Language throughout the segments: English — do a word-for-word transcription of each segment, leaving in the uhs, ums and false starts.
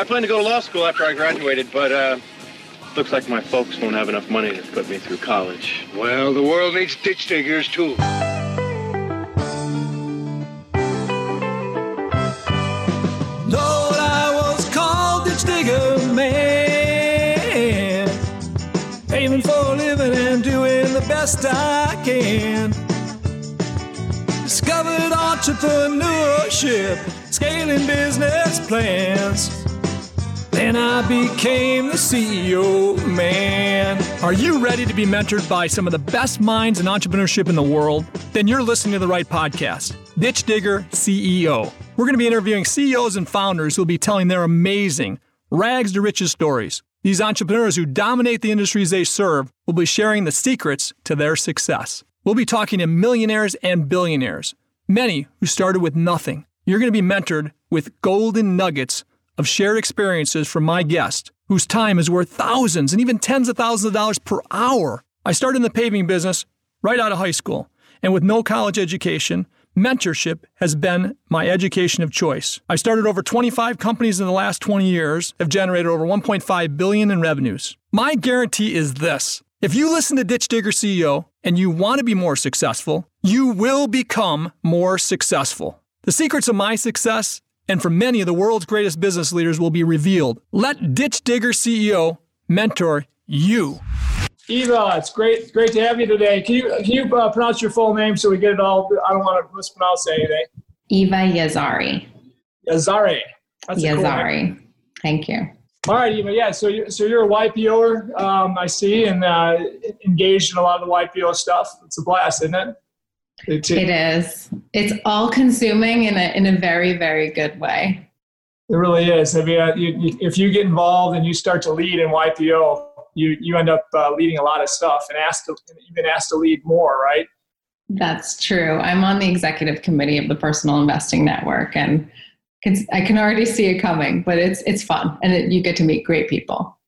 I planned to go to law school after I graduated, but uh, looks like my folks won't have enough money to put me through college. Well, the world needs ditch diggers, too. Lord, I was called ditch digger man, aiming for a living and doing the best I can. Discovered entrepreneurship, scaling business plans. Then I became the C E O man. Are you ready to be mentored by some of the best minds in entrepreneurship in the world? Then you're listening to the right podcast, Ditch Digger C E O. We're going to be interviewing C E Os and founders who will be telling their amazing rags to riches stories. These entrepreneurs who dominate the industries they serve will be sharing the secrets to their success. We'll be talking to millionaires and billionaires, many who started with nothing. You're going to be mentored with golden nuggets of shared experiences from my guest, whose time is worth thousands and even tens of thousands of dollars per hour. I started in the paving business right out of high school, and with no college education, mentorship has been my education of choice. I've started over twenty-five companies in the last twenty years, have generated over one point five billion dollars in revenues. My guarantee is this: if you listen to Ditch Digger C E O and you want to be more successful, you will become more successful. The secrets of my success and from many of the world's greatest business leaders will be revealed. Let Ditch Digger C E O mentor you. Eva, it's great great to have you today. Can you, can you uh, pronounce your full name so we get it all? I don't want to mispronounce anything. Eva Yazari. Yazari. That's Yazari. A cool name. Thank you. All right, Eva. Yeah, so you're, so you're a Y P O'er, um, I see, and uh, engaged in a lot of the Y P O stuff. It's a blast, isn't it? It is. It's all-consuming in a in a very, very good way. It really is. I mean, uh, you, you, if you get involved and you start to lead in Y P O, you you end up uh, leading a lot of stuff and asked to, you've been asked to lead more, right? That's true. I'm on the executive committee of the Personal Investing Network, and I can already see it coming, but it's it's fun, and it, you get to meet great people.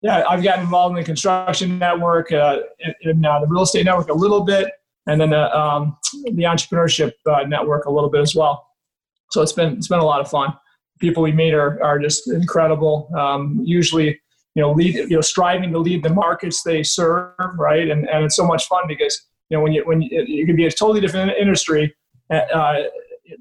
Yeah, I've gotten involved in the construction network, uh, in uh, the real estate network a little bit, and then the, um, the entrepreneurship uh, network a little bit as well. So it's been it's been a lot of fun. People we meet are are just incredible. Um, usually, you know, lead, you know, striving to lead the markets they serve, right? And and it's so much fun because you know when you when you, you can be a totally different industry. Uh,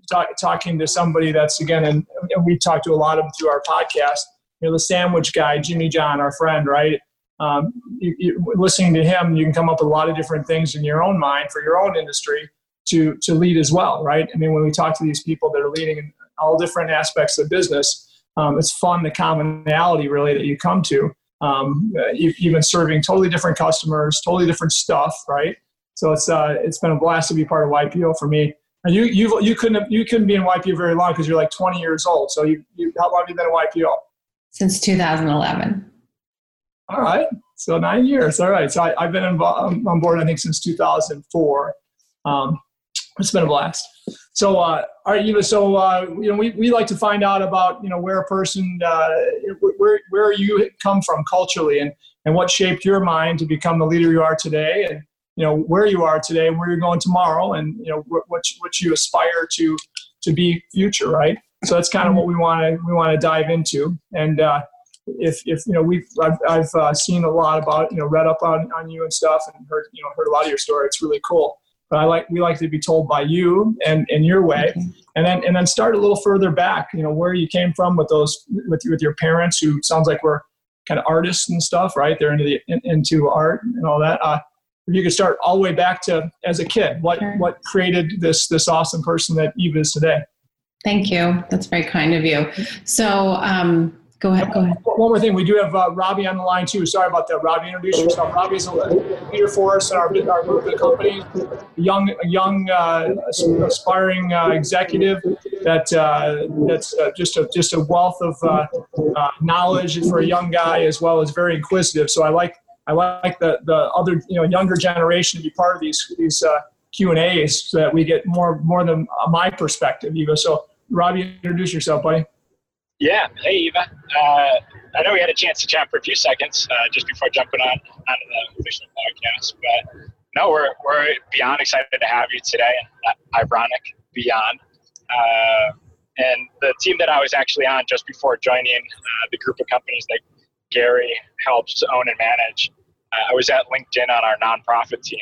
talk, talking to somebody that's again, and we talk to a lot of them through our podcast. You know, the sandwich guy, Jimmy John, our friend, right? Um, you, you, listening to him, you can come up with a lot of different things in your own mind for your own industry to to lead as well, right? I mean, when we talk to these people that are leading in all different aspects of business, um, it's fun, the commonality really that you come to, um, even serving totally different customers, totally different stuff, right? So it's uh, it's been a blast to be part of Y P O for me. And you you you couldn't have, you couldn't be in Y P O very long because you're like twenty years old. So you, you how long have you been in Y P O? Since two thousand eleven. All right. So nine years. All right. So I, I've been involved, on board, I think, since two thousand four. Um, it's been a blast. So, uh, all right, Eva. So, uh, you know, we, we like to find out about, you know, where a person, uh, where where you come from culturally and, and what shaped your mind to become the leader you are today and, you know, where you are today and where you're going tomorrow and, you know, what what you, what you aspire to to be future, right? So that's kind of what we want to we want to dive into. And, uh, If, if you know, we've I've, I've uh, seen a lot about, you know, read up on, on you and stuff and heard, you know, heard a lot of your story. It's really cool. But I like, we like to be told by you and in your way. Okay. And then, and then start a little further back, you know, where you came from with those, with, with your parents who sounds like we're kind of artists and stuff, right? They're into the, in, into art and all that. Uh, if you could start all the way back to as a kid, what, sure. what created this, this awesome person that Eva is today? Thank you. That's very kind of you. So, um, Go ahead, go ahead. One more thing. We do have uh, Robbie on the line, too. Sorry about that. Robbie, introduce yourself. Robbie's a leader for us in our, our movement company, a young, a young uh, aspiring uh, executive that uh, that's uh, just, a, just a wealth of uh, uh, knowledge for a young guy as well as very inquisitive. So I like I like the, the other you know younger generation to be part of these these uh, Q and A's so that we get more, more than my perspective, Eva. So, Robbie, introduce yourself, buddy. Yeah. Hey, Eva. Uh, I know we had a chance to chat for a few seconds uh, just before jumping on onto the official podcast, but no, we're we're beyond excited to have you today. Ironic, beyond. Uh, And the team that I was actually on just before joining uh, the group of companies that Gary helps own and manage, uh, I was at LinkedIn on our nonprofit team.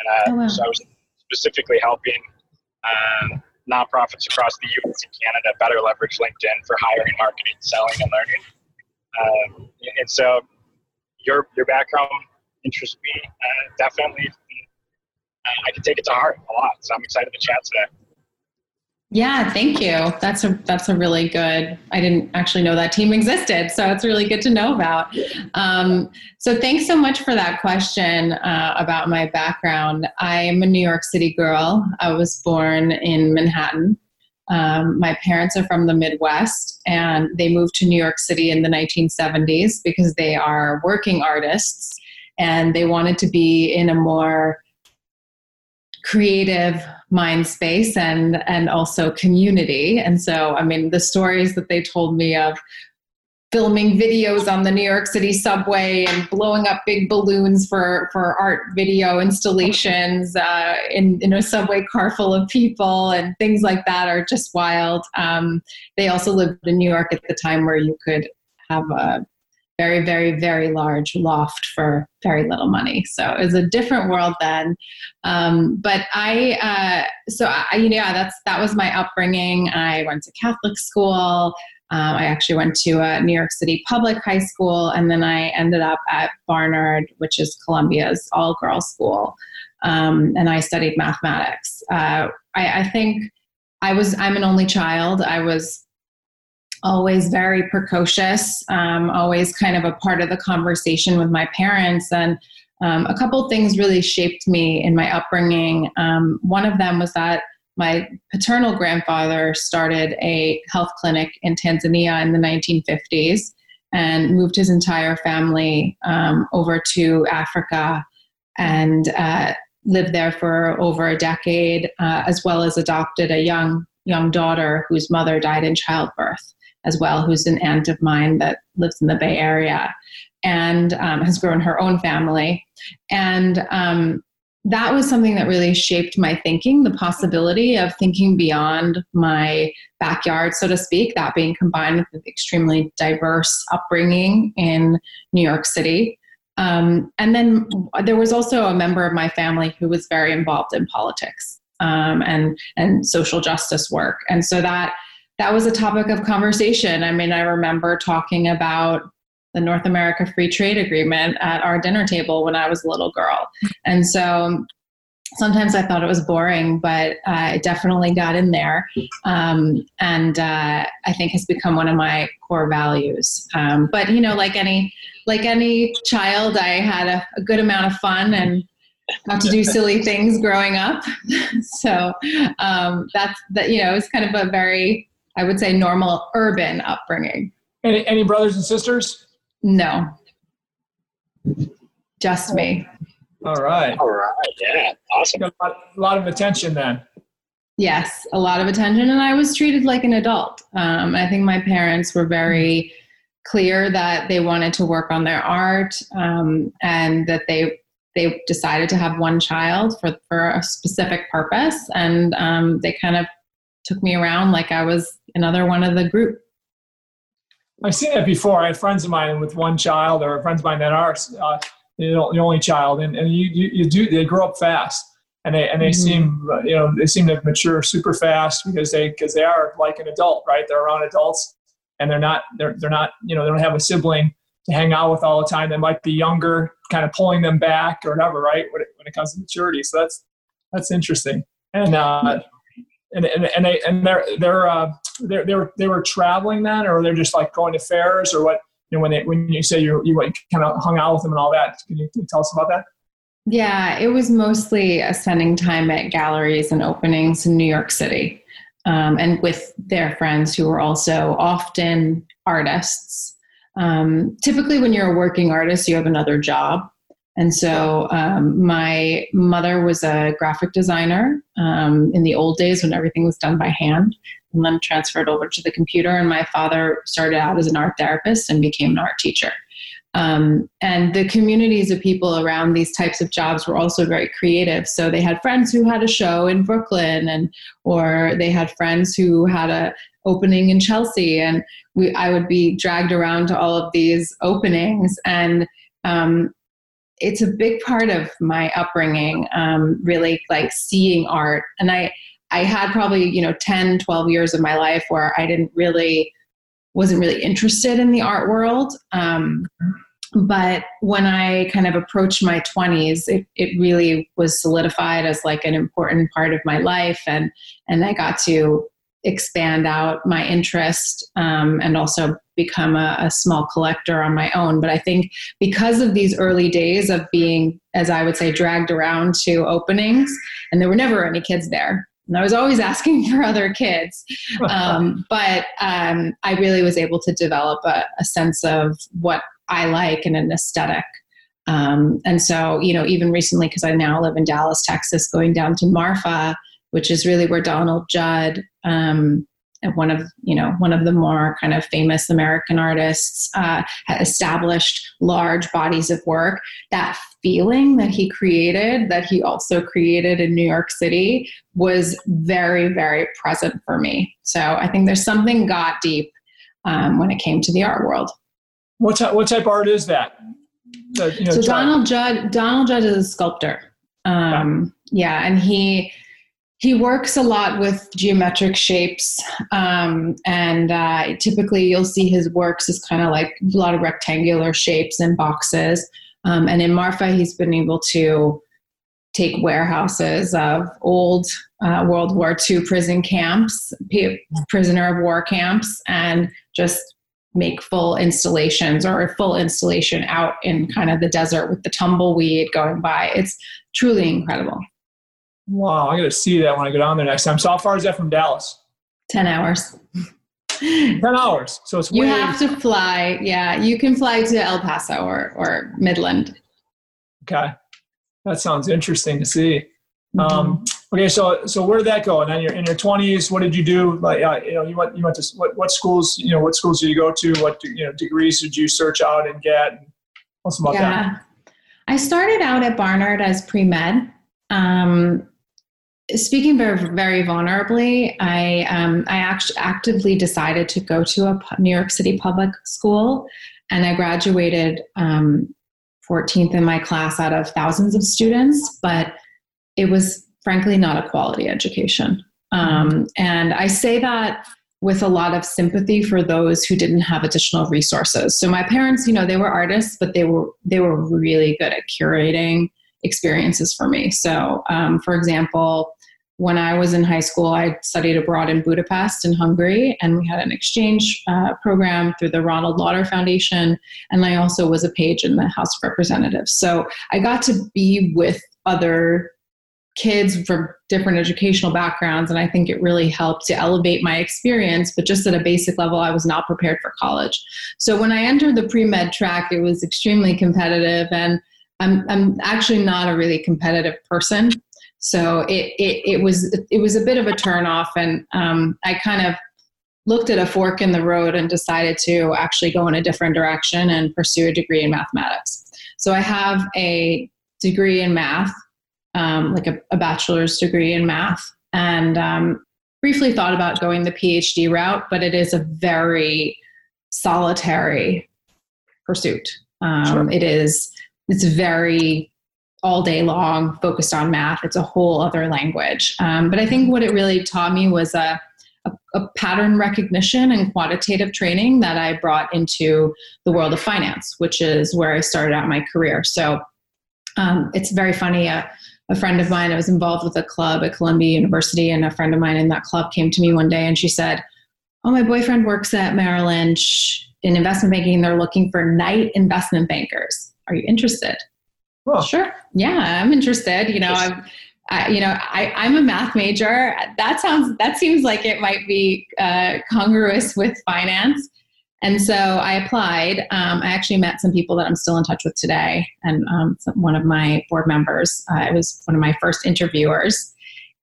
And uh, oh, wow. So I was specifically helping um, nonprofits across the U S and Canada better leverage LinkedIn for hiring, marketing, selling, and learning. Um, and so your your background interests me. Uh, definitely, I can take it to heart a lot. So I'm excited to chat today. Yeah, thank you. That's a that's a really good, I didn't actually know that team existed, so it's really good to know about. Um, so thanks so much for that question uh, about my background. I'm a New York City girl. I was born in Manhattan. Um, my parents are from the Midwest, and they moved to New York City in the nineteen seventies because they are working artists, and they wanted to be in a more creative mind space and and also community. And so, I mean, the stories that they told me of filming videos on the New York City subway and blowing up big balloons for, for art video installations uh, in, in a subway car full of people and things like that are just wild. Um, they also lived in New York at the time where you could have a very, very, very large loft for very little money. So it was a different world then. Um, but I, uh, so I, yeah, that's, that was my upbringing. I went to Catholic school. Um, I actually went to a New York City public high school, and then I ended up at Barnard, which is Columbia's all-girls school. Um, and I studied mathematics. Uh, I, I think I was, I'm an only child. I was always very precocious, um, always kind of a part of the conversation with my parents. And um, a couple things really shaped me in my upbringing. Um, one of them was that my paternal grandfather started a health clinic in Tanzania in the nineteen fifties and moved his entire family um, over to Africa and uh, lived there for over a decade, uh, as well as adopted a young young daughter whose mother died in childbirth as well, who's an aunt of mine that lives in the Bay Area and um, has grown her own family. And um, that was something that really shaped my thinking, the possibility of thinking beyond my backyard, so to speak, that being combined with an extremely diverse upbringing in New York City. Um, and then there was also a member of my family who was very involved in politics um, and, and social justice work. And so that That was a topic of conversation. I mean, I remember talking about the North America Free Trade Agreement at our dinner table when I was a little girl. And so sometimes I thought it was boring, but uh, it definitely got in there. Um, and uh, I think has become one of my core values. Um, but, you know, like any like any child, I had a, a good amount of fun and got to do silly things growing up. So um, that's, that. you know, it's kind of a very... I would say normal urban upbringing. Any, any brothers and sisters? No, just me. All right. All right. Yeah. Awesome. A lot, a lot of attention then. Yes, a lot of attention, and I was treated like an adult. Um, I think my parents were very clear that they wanted to work on their art, um, and that they they decided to have one child for for a specific purpose, and um, they kind of took me around like I was another one of the group. I've seen that before. I had friends of mine with one child, or friends of mine that are uh, the only child, and, and you, you you do they grow up fast, and they and they mm-hmm. seem you know they seem to mature super fast because they because they are like an adult, right? They're around adults, and they're not they're they're not you know they don't have a sibling to hang out with all the time. They might be younger, kind of pulling them back or whatever, right? When it, when it comes to maturity, so that's that's interesting. And uh, mm-hmm. And and and they and they're they're uh they they were they were traveling then, or they're just like going to fairs or what? You know, when they when you say you you kind of hung out with them and all that, can you, can you tell us about that? Yeah, it was mostly uh, spending time at galleries and openings in New York City, um, and with their friends who were also often artists. Um, typically, when you're a working artist, you have another job. And so um, my mother was a graphic designer um, in the old days when everything was done by hand, and then transferred over to the computer. And my father started out as an art therapist and became an art teacher. Um, and the communities of people around these types of jobs were also very creative. So they had friends who had a show in Brooklyn, and or they had friends who had a opening in Chelsea. And we, I would be dragged around to all of these openings. And um, it's a big part of my upbringing, um, really like seeing art. And I, I had probably, you know, ten, twelve years of my life where I didn't really, wasn't really interested in the art world. Um, But when I kind of approached my twenties, it, it really was solidified as like an important part of my life. And, and I got to expand out my interest um, and also become a, a small collector on my own. But I think because of these early days of being, as I would say, dragged around to openings, and there were never any kids there. And I was always asking for other kids. Um, but um, I really was able to develop a, a sense of what I like and an aesthetic. Um, and so, you know, even recently, because I now live in Dallas, Texas, going down to Marfa, which is really where Donald Judd, um, one of, you know, one of the more kind of famous American artists, uh, established large bodies of work. That feeling that he created, that he also created in New York City, was very, very present for me. So I think there's something got deep um, when it came to the art world. What type, what type of art is that? The, you know, so Donald Judd, Donald Judd is a sculptor. Um, yeah. yeah. And he, he works a lot with geometric shapes. Um, and uh, typically you'll see his works as kind of like a lot of rectangular shapes and boxes. Um, and in Marfa, he's been able to take warehouses of old uh, World War Two prison camps, prisoner of war camps, and just make full installations or a full installation out in kind of the desert with the tumbleweed going by. It's truly incredible. Wow. I got to see that when I go down there next time. So how far is that from Dallas? ten hours ten hours So it's way- You have to fly. Yeah. You can fly to El Paso or, or Midland. Okay. That sounds interesting to see. Mm-hmm. Um, okay. So, so where did that go? And then you're in your twenties, what did you do? Like, uh, you know, you went, you went to what, what schools, you know, what schools did you go to? What, do, you know, degrees did you search out and get? What's about yeah. that? I started out at Barnard as pre-med. Um, Speaking very, very vulnerably, I um, I act- actively decided to go to a New York City public school, and I graduated um, fourteenth in my class out of thousands of students, but it was frankly not a quality education. Um, and I say that with a lot of sympathy for those who didn't have additional resources. So my parents, you know, they were artists, but they were they were really good at curating experiences for me. So, um, for example, when I was in high school, I studied abroad in Budapest in Hungary, and we had an exchange uh, program through the Ronald Lauder Foundation. And I also was a page in the House of Representatives. So I got to be with other kids from different educational backgrounds. And I think it really helped to elevate my experience, but just at a basic level, I was not prepared for college. So when I entered the pre-med track, it was extremely competitive, and I'm I'm actually not a really competitive person. So it, it, it was, it was a bit of a turnoff, and um, I kind of looked at a fork in the road and decided to actually go in a different direction and pursue a degree in mathematics. So I have a degree in math, um, like a, a bachelor's degree in math, and um, briefly thought about going the PhD route, but it is a very solitary pursuit. Um, sure. It is, it's very all day long focused on math. It's a whole other language. Um, but I think what it really taught me was a, a, a pattern recognition and quantitative training that I brought into the world of finance, which is where I started out my career. So um, it's very funny. Uh, a friend of mine, I was involved with a club at Columbia University, and a friend of mine in that club came to me one day and she said, "Oh, my boyfriend works at Merrill Lynch in investment banking, and they're looking for night investment bankers. Are you interested?" Well, sure. Yeah, I'm interested. You know, I'm, I, you know, I, I'm a math major. That sounds, that seems like it might be uh, congruous with finance. And so I applied. Um, I actually met some people that I'm still in touch with today. And um, one of my board members, uh, I was one of my first interviewers,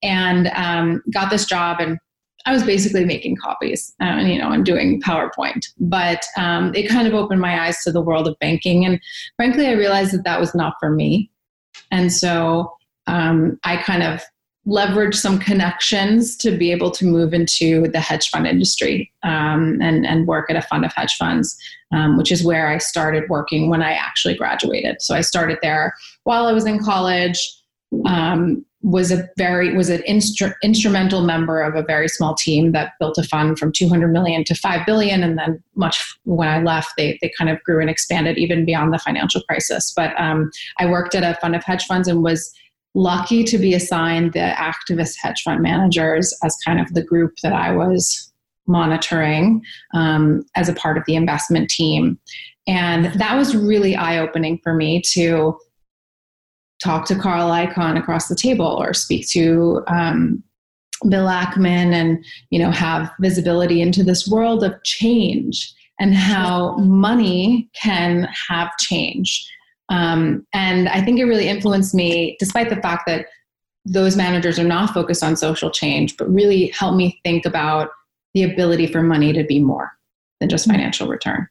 and um, got this job. And I was basically making copies uh, and, you know, and doing PowerPoint, but um, it kind of opened my eyes to the world of banking. And frankly, I realized that that was not for me. And so um, I kind of leveraged some connections to be able to move into the hedge fund industry um, and, and work at a fund of hedge funds, um, which is where I started working when I actually graduated. So I started there while I was in college. Um, was a very was an instru- instrumental member of a very small team that built a fund from two hundred million to five billion, and then much when I left, they they kind of grew and expanded even beyond the financial crisis. But um, I worked at a fund of hedge funds and was lucky to be assigned the activist hedge fund managers as kind of the group that I was monitoring um, as a part of the investment team, and that was really eye opening for me to talk to Carl Icahn across the table or speak to um, Bill Ackman and, you know, have visibility into this world of change and how money can have change. Um, and I think it really influenced me, despite the fact that those managers are not focused on social change, but really helped me think about the ability for money to be more than just financial return.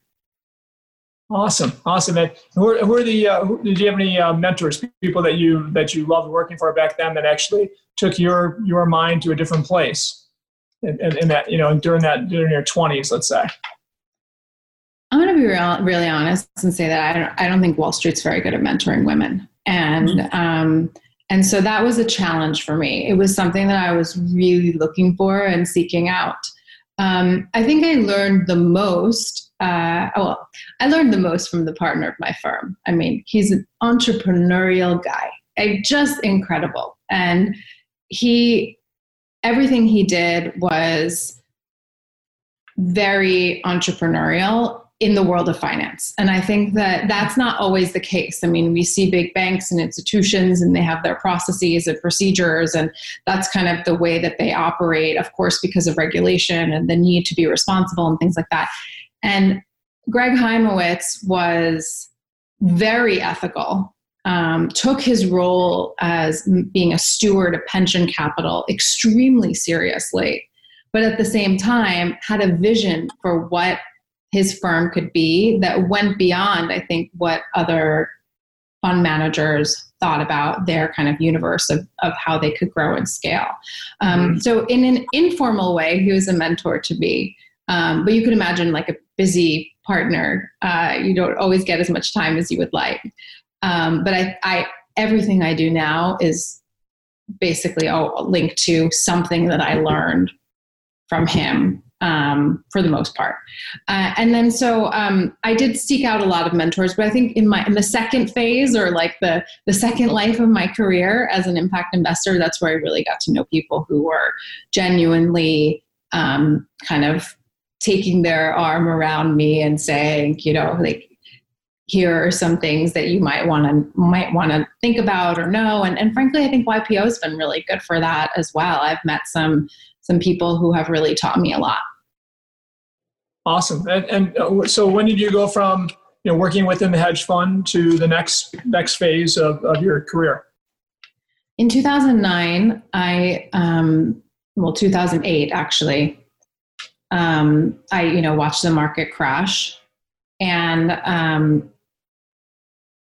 Awesome, awesome. And who are, who are the? Uh, who, did you have any uh, mentors, people that you that you loved working for back then that actually took your your mind to a different place, in, in, in that you know during that during your twenties, let's say? I'm going to be real, really honest and say that I don't I don't think Wall Street's very good at mentoring women, and mm-hmm. um, and so that was a challenge for me. It was something that I was really looking for and seeking out. Um, I think I learned the most. Uh, well, I learned the most from the partner of my firm. I mean, he's an entrepreneurial guy, just incredible. And he, everything he did was very entrepreneurial in the world of finance. And I think that that's not always the case. I mean, we see big banks and institutions and they have their processes and procedures, and that's kind of the way that they operate, of course, because of regulation and the need to be responsible and things like that. And Greg Heimowitz was very ethical, um, took his role as being a steward of pension capital extremely seriously, but at the same time had a vision for what his firm could be that went beyond, I think, what other fund managers thought about their kind of universe of, of how they could grow and scale. Um, mm-hmm. So in an informal way, he was a mentor to me. Um, but you can imagine, like a busy partner, uh, you don't always get as much time as you would like. Um, but I, I, everything I do now is basically all linked to something that I learned from him, um, for the most part. Uh, and then, so, um, I did seek out a lot of mentors, but I think in my, in the second phase, or like the, the second life of my career as an impact investor, that's where I really got to know people who were genuinely, um, kind of taking their arm around me and saying, you know, like, here are some things that you might want to might want to think about or know. And and frankly, I think Y P O has been really good for that as well. I've met some some people who have really taught me a lot. Awesome. And, and so, when did you go from, you know, working within the hedge fund to the next next phase of, of your career? In two thousand nine, I um, well, two thousand eight actually. Um, I, you know, watched the market crash, and um,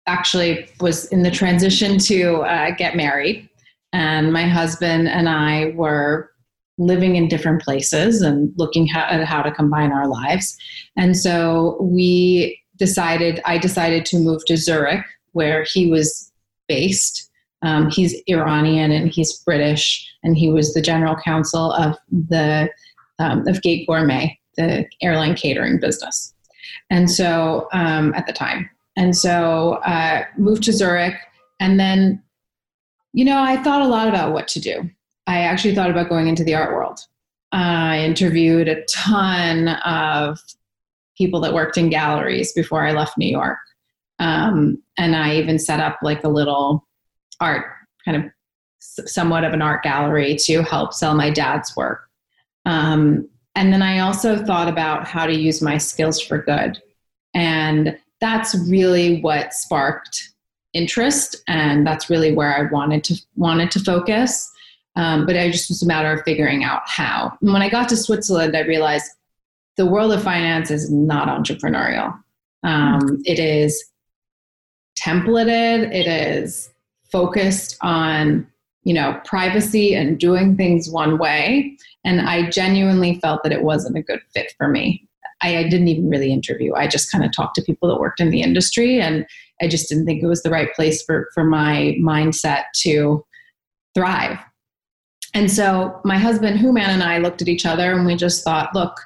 actually was in the transition to uh, get married. And my husband and I were living in different places and looking how, at how to combine our lives. And so we decided, I decided to move to Zurich, where he was based. Um, he's Iranian and he's British, and he was the general counsel of the Um, of Gate Gourmet, the airline catering business. And so um, at the time, and so uh, moved to Zurich. And then, you know, I thought a lot about what to do. I actually thought about going into the art world. Uh, I interviewed a ton of people that worked in galleries before I left New York. Um, and I even set up like a little art, kind of somewhat of an art gallery to help sell my dad's work. Um, and then I also thought about how to use my skills for good. And that's really what sparked interest. And that's really where I wanted to, wanted to focus. Um, but I just was a matter of figuring out how. And when I got to Switzerland, I realized the world of finance is not entrepreneurial. Um, it is templated. It is focused on, you know, privacy and doing things one way. And I genuinely felt that it wasn't a good fit for me. I, I didn't even really interview. I just kind of talked to people that worked in the industry, and I just didn't think it was the right place for, for my mindset to thrive. And so my husband, Hooman, and I looked at each other and we just thought, look,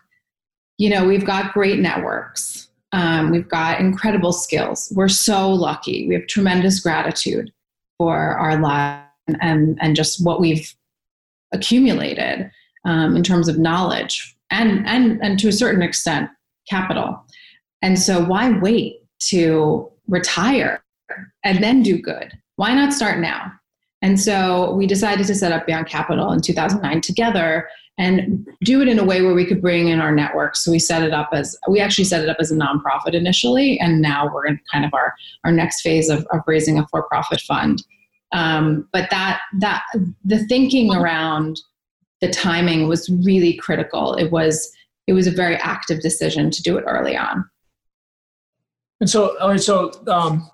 you know, we've got great networks. Um, we've got incredible skills. We're so lucky. We have tremendous gratitude for our lives and, and just what we've accumulated um, in terms of knowledge and, and, and to a certain extent, capital. And so why wait to retire and then do good? Why not start now? And so we decided to set up Beyond Capital in two thousand nine together and do it in a way where we could bring in our network. So we set it up as, we actually set it up as a nonprofit initially, and now we're in kind of our, our next phase of, of raising a for-profit fund. Um, but that that the thinking around the timing was really critical. It was it was a very active decision to do it early on. And so, all right, so. Um...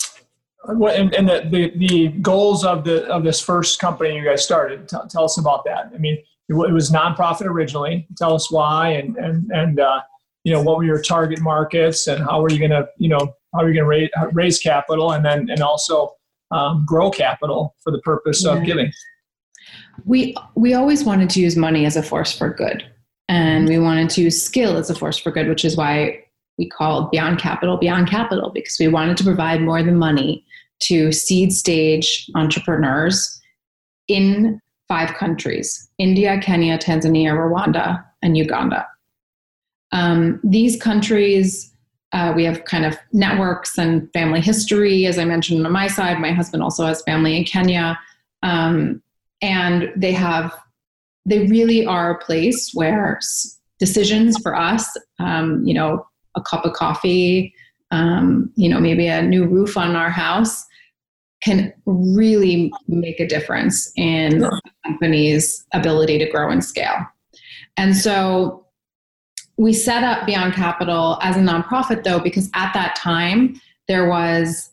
And, and the, the, the goals of the of this first company you guys started, t- tell us about that. I mean, it, w- it was nonprofit originally. Tell us why, and and and uh, you know, what were your target markets, and how were you going to you know how are you going to raise, raise capital, and then and also um, grow capital for the purpose yeah. of giving. We we always wanted to use money as a force for good, and we wanted to use skill as a force for good, which is why we called Beyond Capital Beyond Capital, because we wanted to provide more than money to seed stage entrepreneurs in five countries: India, Kenya, Tanzania, Rwanda, and Uganda. Um, these countries, uh, we have kind of networks and family history, as I mentioned on my side. My husband also has family in Kenya. Um, and they have, they really are a place where decisions for us, um, you know, a cup of coffee, Um, you know, maybe a new roof on our house, can really make a difference in a company's ability to grow and scale. And so we set up Beyond Capital as a nonprofit, though, because at that time there was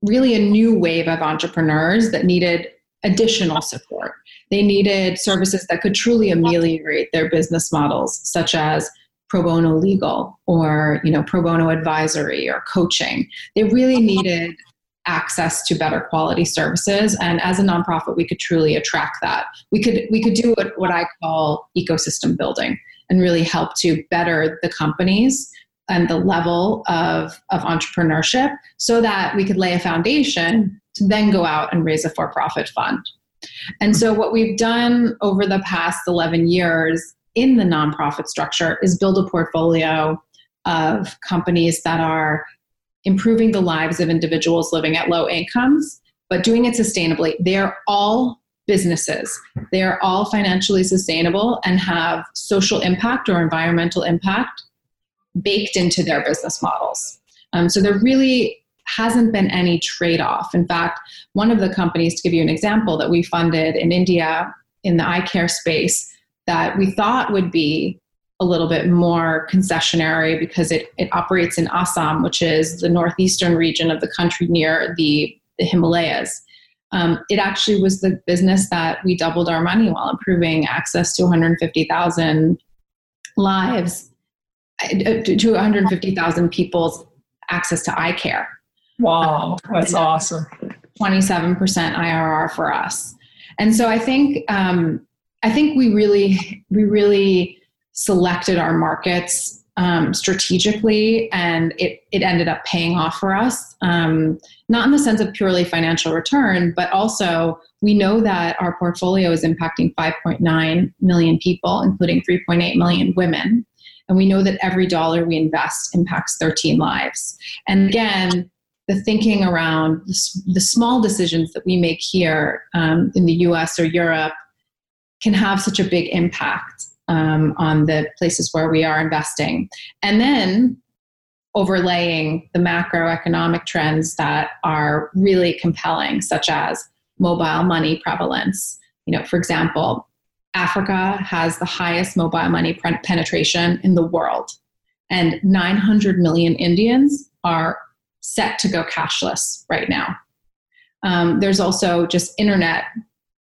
really a new wave of entrepreneurs that needed additional support. They needed services that could truly ameliorate their business models, such as pro bono legal, or, you know, pro bono advisory or coaching. They really needed access to better quality services. And as a nonprofit, we could truly attract that. We could, we could do what, what I call ecosystem building, and really help to better the companies and the level of, of entrepreneurship, so that we could lay a foundation to then go out and raise a for-profit fund. And so what we've done over the past eleven years in the nonprofit structure is build a portfolio of companies that are improving the lives of individuals living at low incomes, but doing it sustainably. They are all businesses. They are all financially sustainable and have social impact or environmental impact baked into their business models. Um, so there really hasn't been any trade-off. In fact, one of the companies, to give you an example, that we funded in India in the eye care space, that we thought would be a little bit more concessionary because it, it operates in Assam, which is the northeastern region of the country near the, the Himalayas. Um, it actually was the business that we doubled our money while improving access to one hundred fifty thousand lives, to one hundred fifty thousand people's access to eye care. Wow, that's um, awesome. twenty-seven percent I R R for us. And so I think... Um, I think we really, we really selected our markets um, strategically, and it it ended up paying off for us. Um, not in the sense of purely financial return, but also we know that our portfolio is impacting five point nine million people, including three point eight million women, and we know that every dollar we invest impacts thirteen lives. And again, the thinking around the small decisions that we make here um, in the U S or Europe can have such a big impact um, on the places where we are investing. And then overlaying the macroeconomic trends that are really compelling, such as mobile money prevalence, You know, for example, Africa has the highest mobile money penetration in the world, and nine hundred million Indians are set to go cashless right now. Um, there's also just internet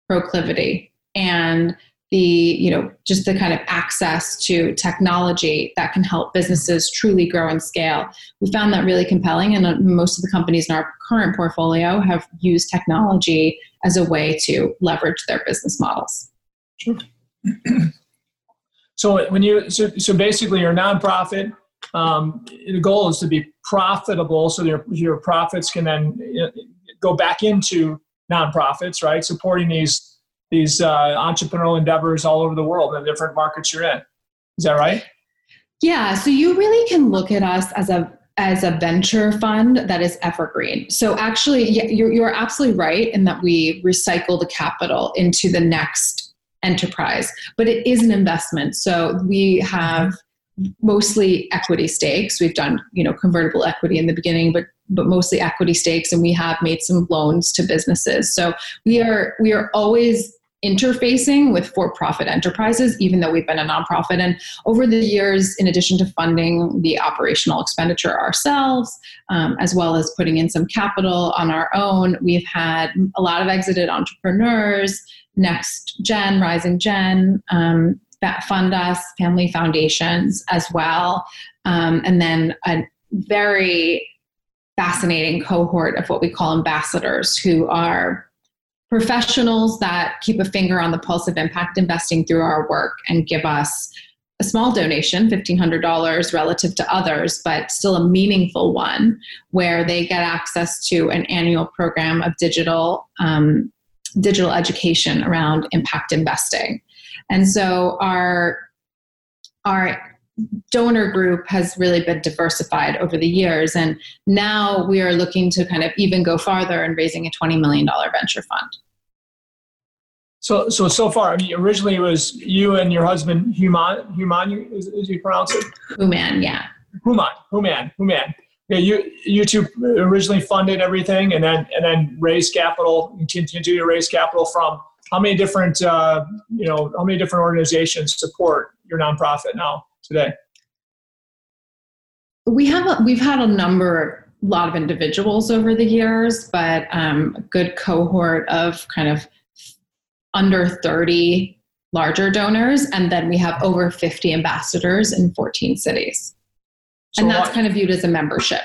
proclivity and the, you know, just the kind of access to technology that can help businesses truly grow and scale. We found that really compelling, and most of the companies in our current portfolio have used technology as a way to leverage their business models. Sure. So when you so, so basically your nonprofit, um, the goal is to be profitable, so your your profits can then go back into nonprofits, right? Supporting these these uh, entrepreneurial endeavors all over the world in the different markets you're in. Is that right? Yeah. So you really can look at us as a as a venture fund that is evergreen. So actually, you're you're absolutely right in that we recycle the capital into the next enterprise, but it is an investment. So we have mostly equity stakes. We've done, you know, convertible equity in the beginning, but but mostly equity stakes, and we have made some loans to businesses. So we are we are always interfacing with for-profit enterprises, even though we've been a nonprofit. And over the years, in addition to funding the operational expenditure ourselves, um, as well as putting in some capital on our own, we've had a lot of exited entrepreneurs, Next Gen, Rising Gen, um, that fund us, family foundations as well. Um, and then a very fascinating cohort of what we call ambassadors, who are professionals that keep a finger on the pulse of impact investing through our work and give us a small donation, fifteen hundred dollars relative to others, but still a meaningful one, where they get access to an annual program of digital um, digital education around impact investing. And so our our donor group has really been diversified over the years, and now we are looking to kind of even go farther and raising a twenty million dollars venture fund. So, so, so far, I mean, originally it was you and your husband, Human, Human, is, is you pronounce it? Human, yeah. Human, Human, Human. Yeah, you, you two originally funded everything, and then, and then raised capital, continue to raise capital from how many different, uh, you know, how many different organizations support your nonprofit now? Today, we have a, we've had a number, a lot of individuals over the years, but um, a good cohort of kind of under thirty larger donors, and then we have over fifty ambassadors in fourteen cities, so and that's large, kind of viewed as a membership.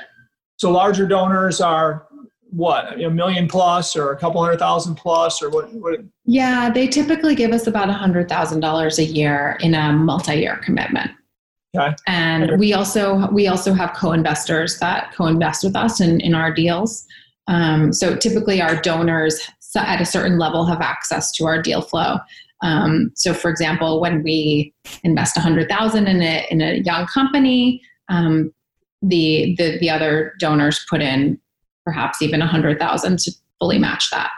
So larger donors are what, a million plus, or a couple hundred thousand plus, or what? what? Yeah, they typically give us about a hundred thousand dollars a year in a multi-year commitment. Okay. And we also we also have co-investors that co-invest with us in, in our deals. Um, so typically our donors at a certain level have access to our deal flow. Um, so for example, when we invest one hundred thousand dollars in a in a young company, um, the, the the other donors put in perhaps even one hundred thousand dollars to fully match that.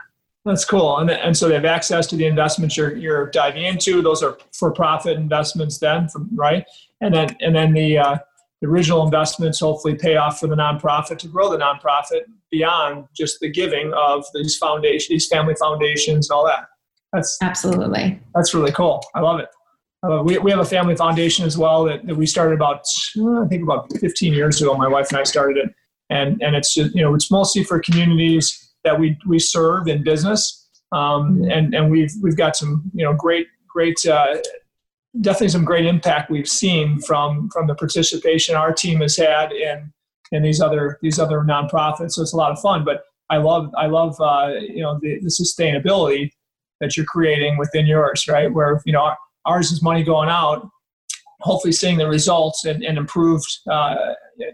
That's cool. And and so they have access to the investments you're you're diving into. Those are for-profit investments then, from, right? And then and then the, uh, the original investments hopefully pay off for the nonprofit to grow the nonprofit beyond just the giving of these foundations, these family foundations, and all that. That's absolutely. That's really cool. I love it. Uh, we we have a family foundation as well that, that we started about I think about fifteen years ago. My wife and I started it, and and it's just, you know, it's mostly for communities that we we serve in business, um, and and we've we've got some, you know, great great. Uh, Definitely some great impact we've seen from, from the participation our team has had in in these other these other nonprofits. So it's a lot of fun. But I love I love uh, you know the, the sustainability that you're creating within yours, right? Where, you know, ours is money going out, hopefully seeing the results and, and improved uh,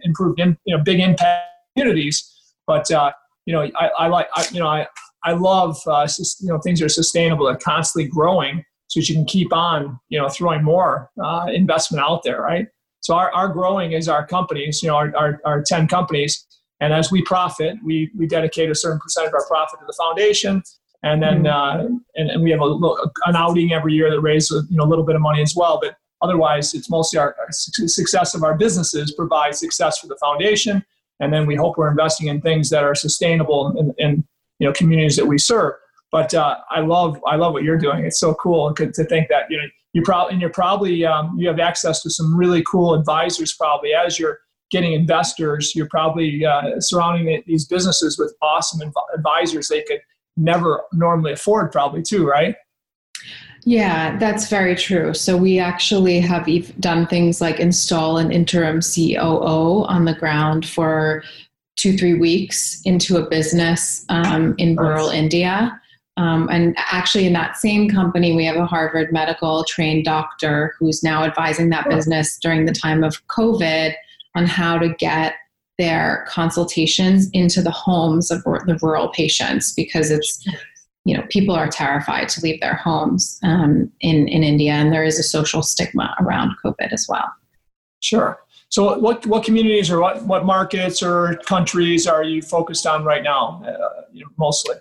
improved in, you know, big impact communities. But uh, you know I, I like I, you know I I love uh, you know things that are sustainable and constantly growing, so that you can keep on, you know, throwing more uh, investment out there, right? So our, our growing is our companies, you know, our, our, our ten companies. And as we profit, we we dedicate a certain percent of our profit to the foundation. And then uh, and, and we have a, an outing every year that raises, you know, a little bit of money as well. But otherwise, it's mostly our, our success of our businesses provides success for the foundation. And then we hope we're investing in things that are sustainable in, in you know, communities that we serve. But uh, I love I love what you're doing. It's so cool to think that you know you probably and you're probably um, you have access to some really cool advisors. Probably as you're getting investors, you're probably uh, surrounding these businesses with awesome inv- advisors they could never normally afford. Probably too, right? Yeah, that's very true. So we actually have done things like install an interim C O O on the ground for two, three weeks into a business um, in rural India. Um, and actually in that same company, we have a Harvard medical trained doctor who's now advising that business during the time of COVID on how to get their consultations into the homes of the rural patients, because it's you know, people are terrified to leave their homes um, in, in India, and there is a social stigma around COVID as well. Sure. So what what communities or what, what markets or countries are you focused on right now, uh, you know, mostly?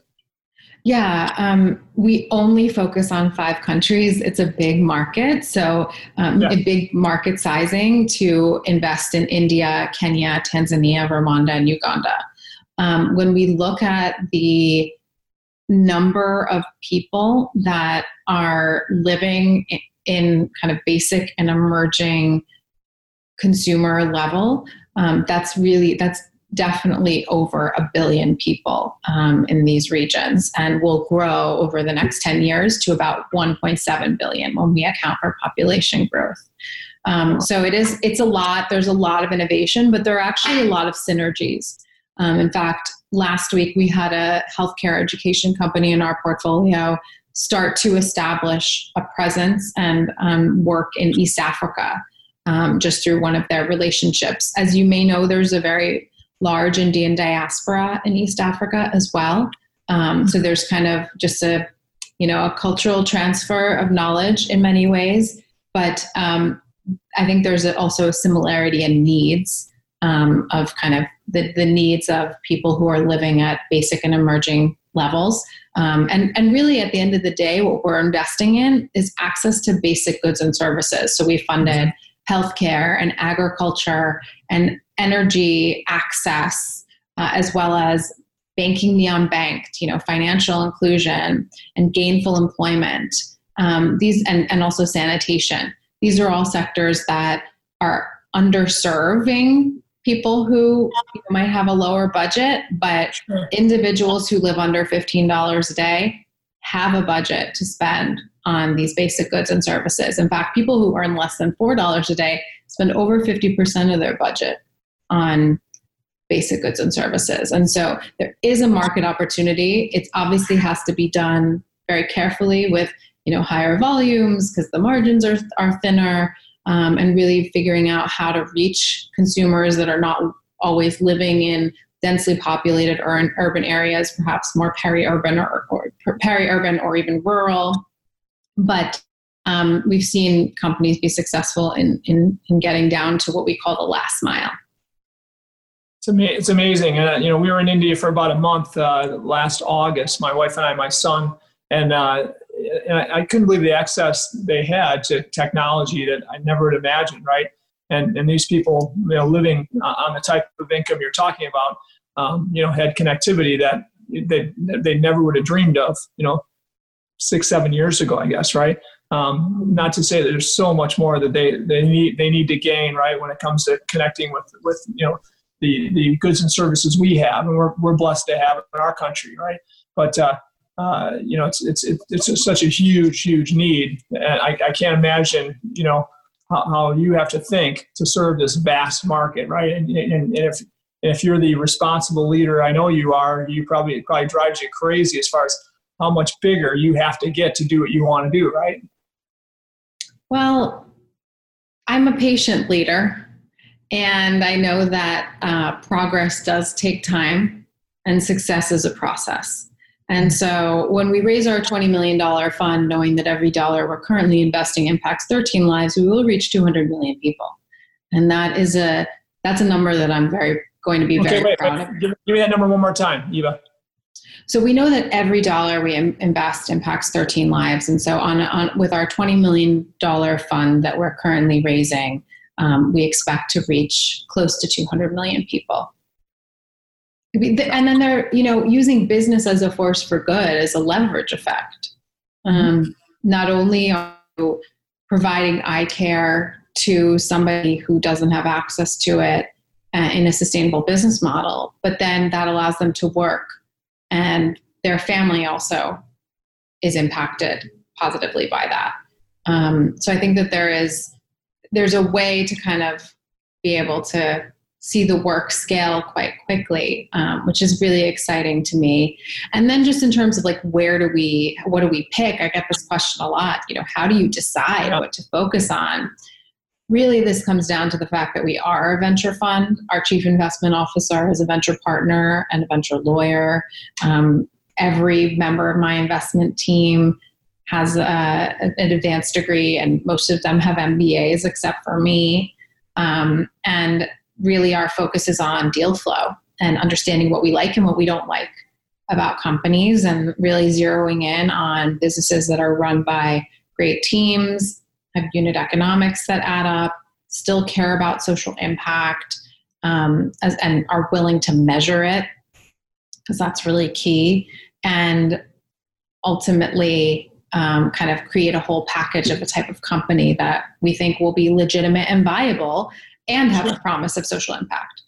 Yeah, um, we only focus on five countries. It's a big market. So um, yeah. a big market sizing to invest in India, Kenya, Tanzania, Rwanda, and Uganda. Um, when we look at the number of people that are living in kind of basic and emerging consumer level, um, that's really, that's definitely over a billion people um, in these regions, and will grow over the next ten years to about one point seven billion when we account for population growth. Um, so it is, it's a lot, there's a lot of innovation, but there are actually a lot of synergies. Um, in fact, last week we had a healthcare education company in our portfolio start to establish a presence and um, work in East Africa um, just through one of their relationships. As you may know, there's a very large Indian diaspora in East Africa as well. Um, so there's kind of just a, you know, a cultural transfer of knowledge in many ways. But um, I think there's also a similarity in needs um, of kind of The, the needs of people who are living at basic and emerging levels. Um, and, and really at the end of the day, what we're investing in is access to basic goods and services. So we funded healthcare and agriculture and energy access, uh, as well as banking the unbanked, you know, financial inclusion and gainful employment. Um, these, and, and also sanitation. These are all sectors that are underserving people who might have a lower budget, but sure. individuals who live under fifteen dollars a day have a budget to spend on these basic goods and services. In fact, people who earn less than four dollars a day spend over fifty percent of their budget on basic goods and services. And so there is a market opportunity. It obviously has to be done very carefully with, you know, higher volumes because the margins are, are thinner. Um, and really figuring out how to reach consumers that are not always living in densely populated or in urban areas, perhaps more peri-urban or, or peri-urban or even rural. But um, we've seen companies be successful in, in in getting down to what we call the last mile. It's, ama- it's amazing. Uh, you know, we were in India for about a month uh, last August. My wife and I, my son, and. Uh, And I, I couldn't believe the access they had to technology that I never would imagine, right? And and these people, you know, living uh, on the type of income you're talking about, um, you know, had connectivity that they they never would have dreamed of, you know, six seven years ago, I guess, right? Um, not to say that there's so much more that they, they need they need to gain, right, when it comes to connecting with with you know the the goods and services we have, and we're we're blessed to have in our country, right? But uh, Uh, you know, it's it's it's such a huge, huge need. And I, I can't imagine, you know, how, how you have to think to serve this vast market, right? And, and, and if if you're the responsible leader, I know you are, you probably it probably drives you crazy as far as how much bigger you have to get to do what you want to do, right? Well, I'm a patient leader, and I know that uh, progress does take time, and success is a process. And so when we raise our twenty million dollars fund, knowing that every dollar we're currently investing impacts thirteen lives, we will reach two hundred million people. And that is a, that's a number that I'm very going to be okay, very wait, proud wait. of. Give, give me that number one more time, Eva. So we know that every dollar we invest impacts thirteen lives. And so on, on with our twenty million dollars fund that we're currently raising, um, we expect to reach close to two hundred million people. And then they're, you know, using business as a force for good, as a leverage effect. Um, mm-hmm. Not only are you providing eye care to somebody who doesn't have access to it uh, in a sustainable business model, but then that allows them to work, and their family also is impacted positively by that. Um, so I think that there is, there's a way to kind of be able to see the work scale quite quickly, um, which is really exciting to me. And then just in terms of like, where do we, what do we pick? I get this question a lot, you know, how do you decide what to focus on? Really, this comes down to the fact that we are a venture fund. Our chief investment officer is a venture partner and a venture lawyer. Um, every member of my investment team has a, an advanced degree, and most of them have M B As except for me. Um, and really our focus is on deal flow and understanding what we like and what we don't like about companies, and really zeroing in on businesses that are run by great teams, have unit economics that add up, still care about social impact, um, as, and are willing to measure it, because that's really key. And ultimately um, kind of create a whole package of a type of company that we think will be legitimate and viable and have a promise of social impact.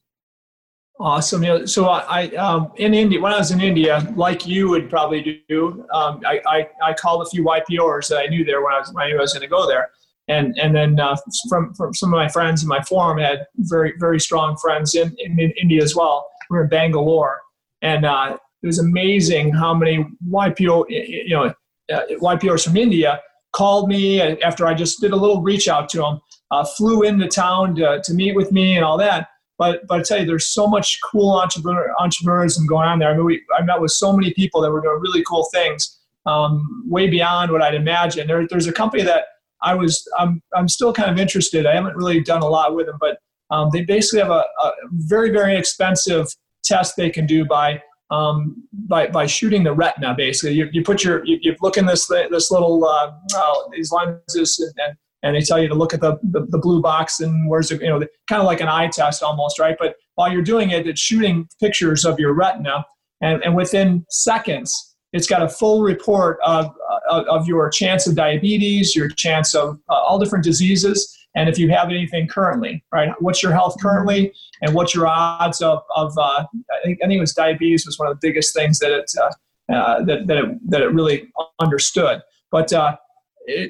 Awesome. Yeah. So I, I um, in India, when I was in India, like you would probably do, um, I, I, I called a few Y P Os that I knew there when I was, when I knew I was going to go there. And and then uh, from, from some of my friends in my forum, I had very, very strong friends in, in, in India as well. We were in Bangalore. And uh, it was amazing how many Y P O, you know, uh, Y P Os from India called me after I just did a little reach out to them. Uh, flew into town to, to meet with me and all that. But but I tell you, there's so much cool entrepreneur, entrepreneurism going on there. I mean, we, I met with so many people that were doing really cool things, um, way beyond what I'd imagined. There, there's a company that I was, I'm I'm still kind of interested. I haven't really done a lot with them, but um, they basically have a, a very, very expensive test they can do by um, by by shooting the retina, basically. You you put your, you, you look in this, this little, uh, uh, these lenses and, and And they tell you to look at the, the, the blue box and where's the, you know, the, kind of like an eye test almost, right? But while you're doing it, it's shooting pictures of your retina. And, and within seconds, it's got a full report of of, of your chance of diabetes, your chance of uh, all different diseases, and if you have anything currently, right? What's your health currently and what's your odds of, of uh, I think I think it was diabetes was one of the biggest things that it, uh, uh, that, that, it that it really understood. But uh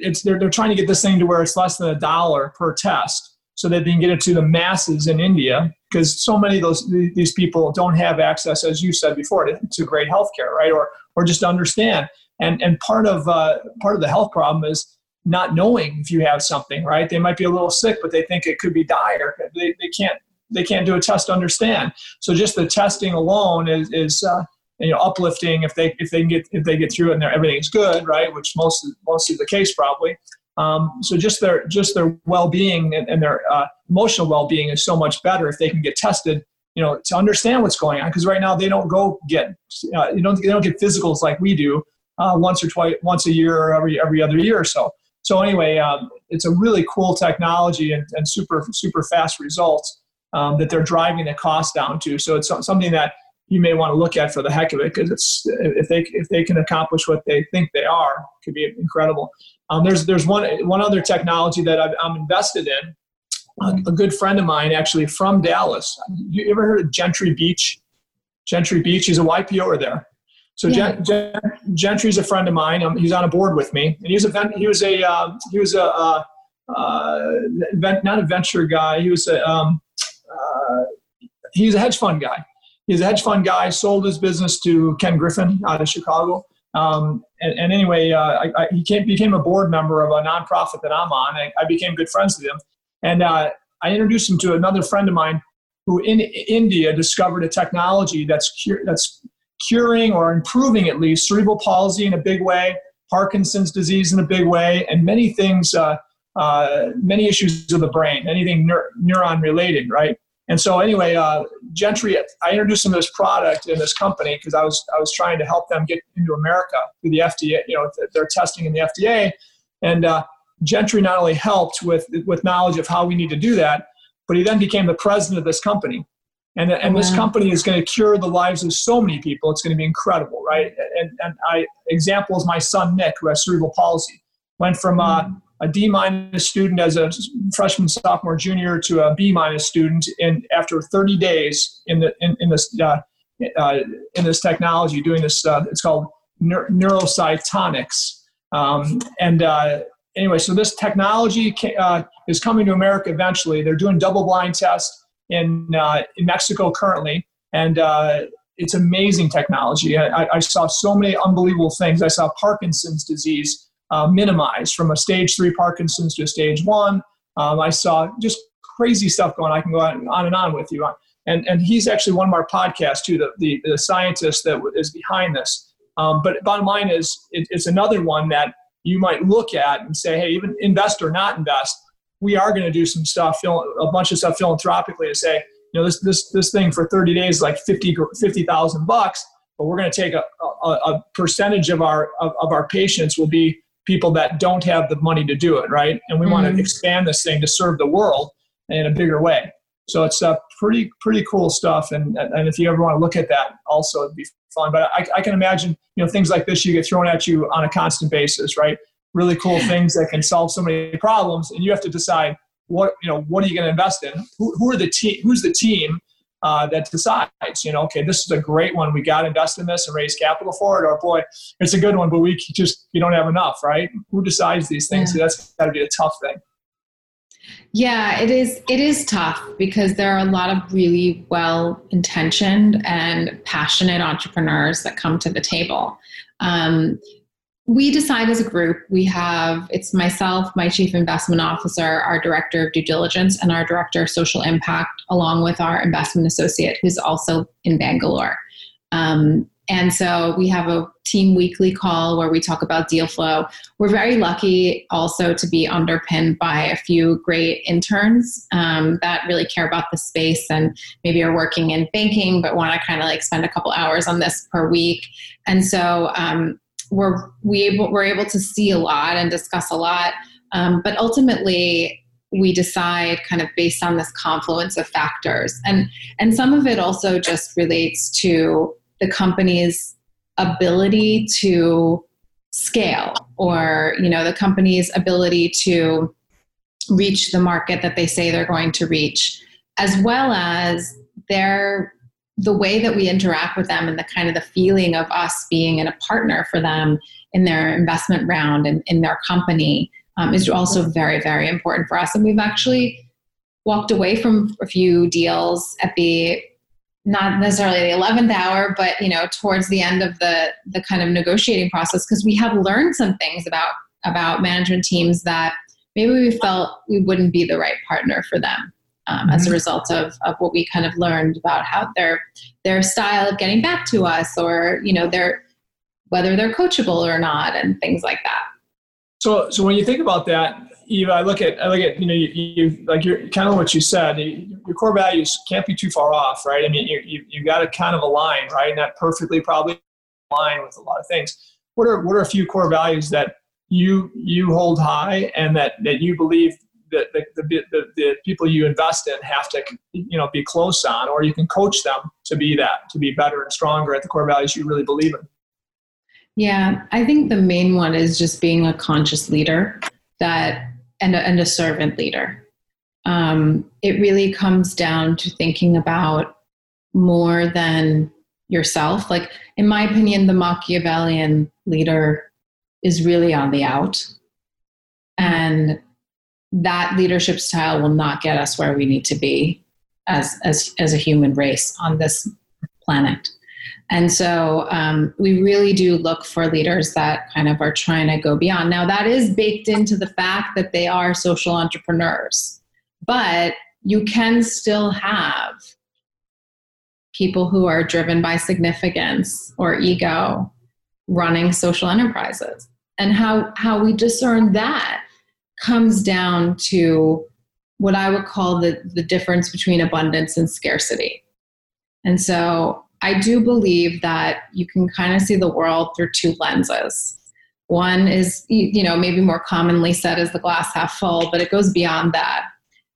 It's they're, they're trying to get this thing to where it's less than a dollar per test so that they can get it to the masses in India, because so many of those these people don't have access, as you said before, to, to great healthcare, right? Or or just to understand. And and part of uh, part of the health problem is not knowing if you have something, right? They might be a little sick, but they think it could be dire. They they can't they can't do a test to understand. So just the testing alone is is. Uh, You know, uplifting if they if they can get if they get through it and everything's good, right? Which most most is the case probably. Um, so just their just their well-being and, and their uh, emotional well-being is so much better if they can get tested, you know, to understand what's going on. Because right now they don't go get uh, you don't they don't get physicals like we do uh, once or twice once a year or every every other year or so. So anyway, um, it's a really cool technology and, and super super fast results um, that they're driving the cost down to. So it's something that you may want to look at for the heck of it, because it's if they if they can accomplish what they think they are, it could be incredible. Um, there's there's one one other technology that I've, I'm invested in. A, a good friend of mine, actually from Dallas. You ever heard of Gentry Beach? Gentry Beach is a Y P O there. So yeah. Gen, Gen, Gentry's a friend of mine. Um, he's on a board with me, and he was a he was a uh, he was a uh, uh, not a venture guy. He was a um, uh, he's a hedge fund guy. He's a hedge fund guy, sold his business to Ken Griffin out of Chicago. Um, and, and anyway, uh, I, I, he came, became a board member of a nonprofit that I'm on. I, I became good friends with him. And uh, I introduced him to another friend of mine who in India discovered a technology that's cure, that's curing or improving at least cerebral palsy in a big way, Parkinson's disease in a big way, and many things, uh, uh, many issues of the brain, anything neur- neuron related, right? And so anyway, uh, Gentry, I introduced them to this product in this company because I was I was trying to help them get into America through the F D A, you know, their testing in the F D A. And uh, Gentry not only helped with with knowledge of how we need to do that, but he then became the president of this company. And, and wow. This company is going to cure the lives of so many people. It's going to be incredible, right? And, and I example is my son, Nick, who has cerebral palsy. Went from uh, a D-minus student as a freshman, sophomore, junior to a B-minus student in, after thirty days in, the, in, in, this, uh, uh, in this technology, doing this, uh, it's called neur- neuropsytonics. Um, and uh, anyway, so this technology uh, is coming to America eventually. They're doing double-blind tests. In uh, in Mexico currently, and uh, it's amazing technology. I, I saw so many unbelievable things. I saw Parkinson's disease uh, minimized from a stage three Parkinson's to a stage one. Um, I saw just crazy stuff going on. I can go on, on and on with you. And and he's actually one of our podcasts too. The the, the scientist that is behind this. Um, but bottom line is, it, it's another one that you might look at and say, hey, even invest or not invest. We are going to do some stuff, a bunch of stuff philanthropically to say, you know, this this this thing for thirty days is like fifty thousand bucks, but we're going to take a, a, a percentage of our of, of our patients will be people that don't have the money to do it, right? And we mm-hmm. want to expand this thing to serve the world in a bigger way. So it's a pretty pretty cool stuff, and and if you ever want to look at that, also it'd be fun. But I, I can imagine, you know, things like this you get thrown at you on a constant basis, right? Really cool things that can solve so many problems, and you have to decide what you know. What are you going to invest in? Who, who are the team? Who's the team uh, that decides? You know, okay, this is a great one. We got to invest in this and raise capital for it. Or boy, it's a good one, but we just you don't have enough, right? Who decides these things? Yeah. So that's got to be a tough thing. Yeah, it is. It is tough because there are a lot of really well-intentioned and passionate entrepreneurs that come to the table. Um, We decide as a group, we have, it's myself, my chief investment officer, our director of due diligence, and our director of social impact, along with our investment associate, who's also in Bangalore. Um, and so we have a team weekly call where we talk about deal flow. We're very lucky also to be underpinned by a few great interns um, that really care about the space and maybe are working in banking, but want to kind of like spend a couple hours on this per week. And so, um, We're, we able, we're able to see a lot and discuss a lot. Um, but ultimately, we decide kind of based on this confluence of factors. And, and some of it also just relates to the company's ability to scale or, you know, the company's ability to reach the market that they say they're going to reach, as well as their the way that we interact with them and the kind of the feeling of us being in a partner for them in their investment round and in their company um, is also very, very important for us. And we've actually walked away from a few deals at the, not necessarily the eleventh hour, but, you know, towards the end of the, the kind of negotiating process, because we have learned some things about, about management teams that maybe we felt we wouldn't be the right partner for them. Um, as a result of, of what we kind of learned about how their their style of getting back to us, or you know, their whether they're coachable or not, and things like that. So, so when you think about that, Eva, I look at I look at you know, you, you like you're kind of what you said. You, your core values can't be too far off, right? I mean, you you you got to kind of align, right? And that perfectly probably align with a lot of things. What are what are a few core values that you you hold high and that, that you believe? The, the the the people you invest in have to, you know, be close on, or you can coach them to be that, to be better and stronger at the core values you really believe in. Yeah, I think the main one is just being a conscious leader that and a, and a servant leader. Um, it really comes down to thinking about more than yourself. Like, in my opinion, the Machiavellian leader is really on the out, and that leadership style will not get us where we need to be as as as a human race on this planet. And so um, we really do look for leaders that kind of are trying to go beyond. Now, that is baked into the fact that they are social entrepreneurs, but you can still have people who are driven by significance or ego running social enterprises. And how, how we discern that comes down to what I would call the, the difference between abundance and scarcity. And so I do believe that you can kind of see the world through two lenses. One is, you know, maybe more commonly said as the glass half full, but it goes beyond that.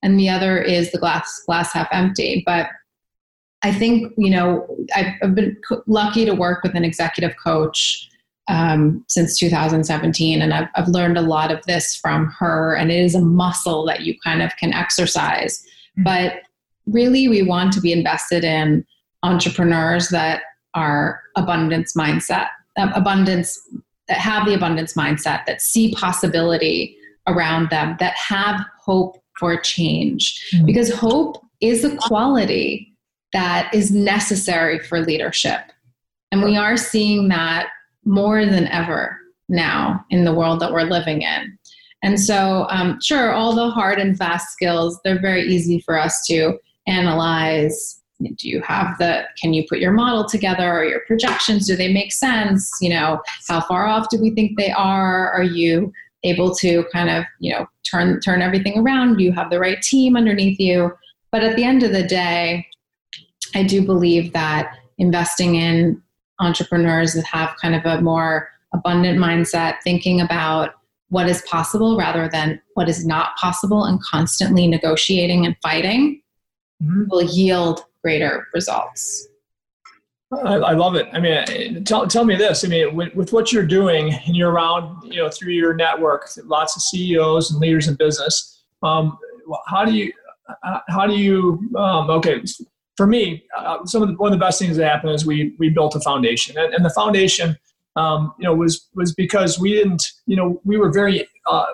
And the other is the glass glass half empty. But I think, you know, I've been lucky to work with an executive coach um, since two thousand seventeen. And I've, I've learned a lot of this from her, and it is a muscle that you kind of can exercise. Mm-hmm. But really, we want to be invested in entrepreneurs that are abundance mindset, abundance, that have the abundance mindset, that see possibility around them, that have hope for change. Mm-hmm. Because hope is a quality that is necessary for leadership. And we are seeing that more than ever now in the world that we're living in. And so, um, sure, all the hard and fast skills, they're very easy for us to analyze. Do you have the, can you put your model together, or your projections? Do they make sense? You know, how far off do we think they are? Are you able to kind of, you know, turn, turn everything around? Do you have the right team underneath you? But at the end of the day, I do believe that investing in entrepreneurs that have kind of a more abundant mindset, thinking about what is possible rather than what is not possible, and constantly negotiating and fighting, mm-hmm. will yield greater results. I, I love it. I mean, tell tell me this. I mean, with, with what you're doing, and you're around, you know, through your network, lots of C E Os and leaders in business. Um, how do you? How do you? Um, okay. For me, uh, some of the, one of the best things that happened is we we built a foundation, and, and the foundation, um, you know, was was because we didn't, you know, we were very uh,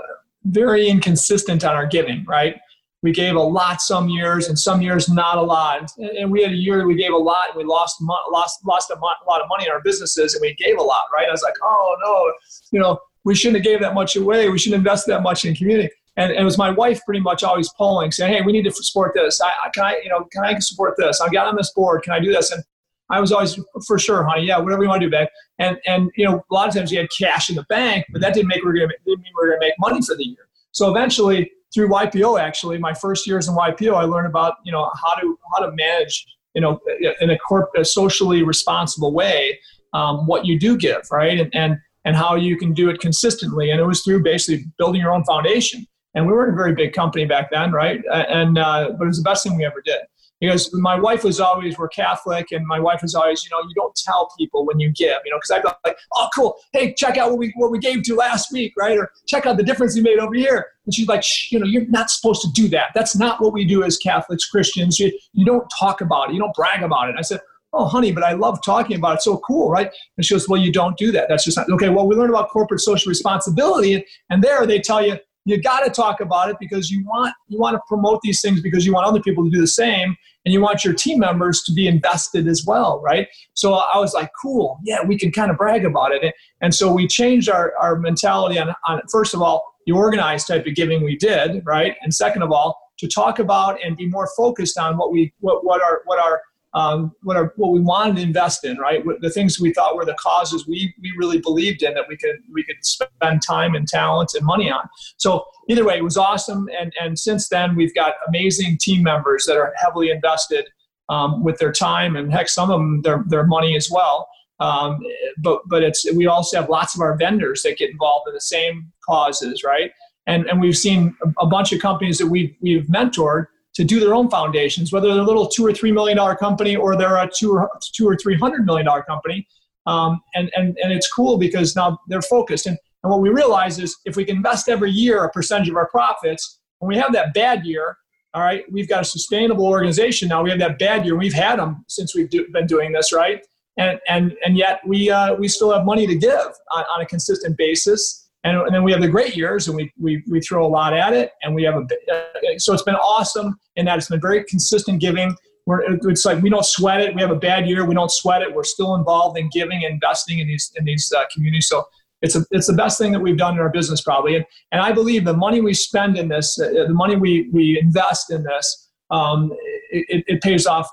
very inconsistent on our giving, right? We gave a lot some years, and some years not a lot, and, and we had a year that we gave a lot, and we lost lost lost a lot of money in our businesses, and we gave a lot, right? I was like, oh no, you know, we shouldn't have gave that much away. We shouldn't invest that much in community. And it was my wife pretty much always polling, saying, "Hey, we need to support this. I, I can I, you know, can I support this? I got on this board. Can I do this?" And I was always, "For sure, honey. Yeah, whatever you want to do, babe." And and you know, a lot of times you had cash in the bank, but that didn't make we were gonna didn't mean we were gonna make money for the year. So eventually, through Y P O, actually, my first years in Y P O, I learned about you know how to how to manage you know in a, corp, a socially responsible way um, what you do give, right, and and and how you can do it consistently. And it was through basically building your own foundation. And we weren't a very big company back then, right? And uh, but it was the best thing we ever did. Because my wife was always, we're Catholic, and my wife was always, you know, you don't tell people when you give, you know, because I'd be like, oh, cool, hey, check out what we what we gave to last week, right? Or check out the difference we made over here. And she's like, shh, you know, you're not supposed to do that. That's not what we do as Catholics, Christians. You, you don't talk about it. You don't brag about it. And I said, oh, honey, but I love talking about it. So cool, right? And she goes, well, you don't do that. That's just not, okay, well, we learned about corporate social responsibility, and, and there they tell you, you got to talk about it because you want you want to promote these things because you want other people to do the same, and you want your team members to be invested as well, right? So I was like, cool, yeah, we can kind of brag about it. And so we changed our, our mentality on, on, first of all, the organized type of giving we did, right? And second of all, to talk about and be more focused on what we what what our what our um, what our what we wanted to invest in, right? The things we thought were the causes we, we really believed in that we could we could spend time and talent and money on. So either way, it was awesome, and and since then we've got amazing team members that are heavily invested um, with their time, and heck, some of them their their money as well. Um, but but it's we also have lots of our vendors that get involved in the same causes, right? And and we've seen a bunch of companies that we we've, we've mentored to do their own foundations, whether they're a little two or three million dollar company or they're a two or two or three hundred million dollar company, um, and and and it's cool because now they're focused. And and what we realize is if we can invest every year a percentage of our profits, when we have that bad year, all right, we've got a sustainable organization now. We have that bad year. We've had them since we've do, been doing this, right? And and and yet we uh, we still have money to give on, on a consistent basis. And, and then we have the great years, and we we we throw a lot at it, and we have a uh, so it's been awesome in that it's been very consistent giving. We're it's like we don't sweat it. We have a bad year, we don't sweat it. We're still involved in giving, and investing in these in these uh, communities. So it's a it's the best thing that we've done in our business probably. And and I believe the money we spend in this, uh, the money we we invest in this, um, it, it pays off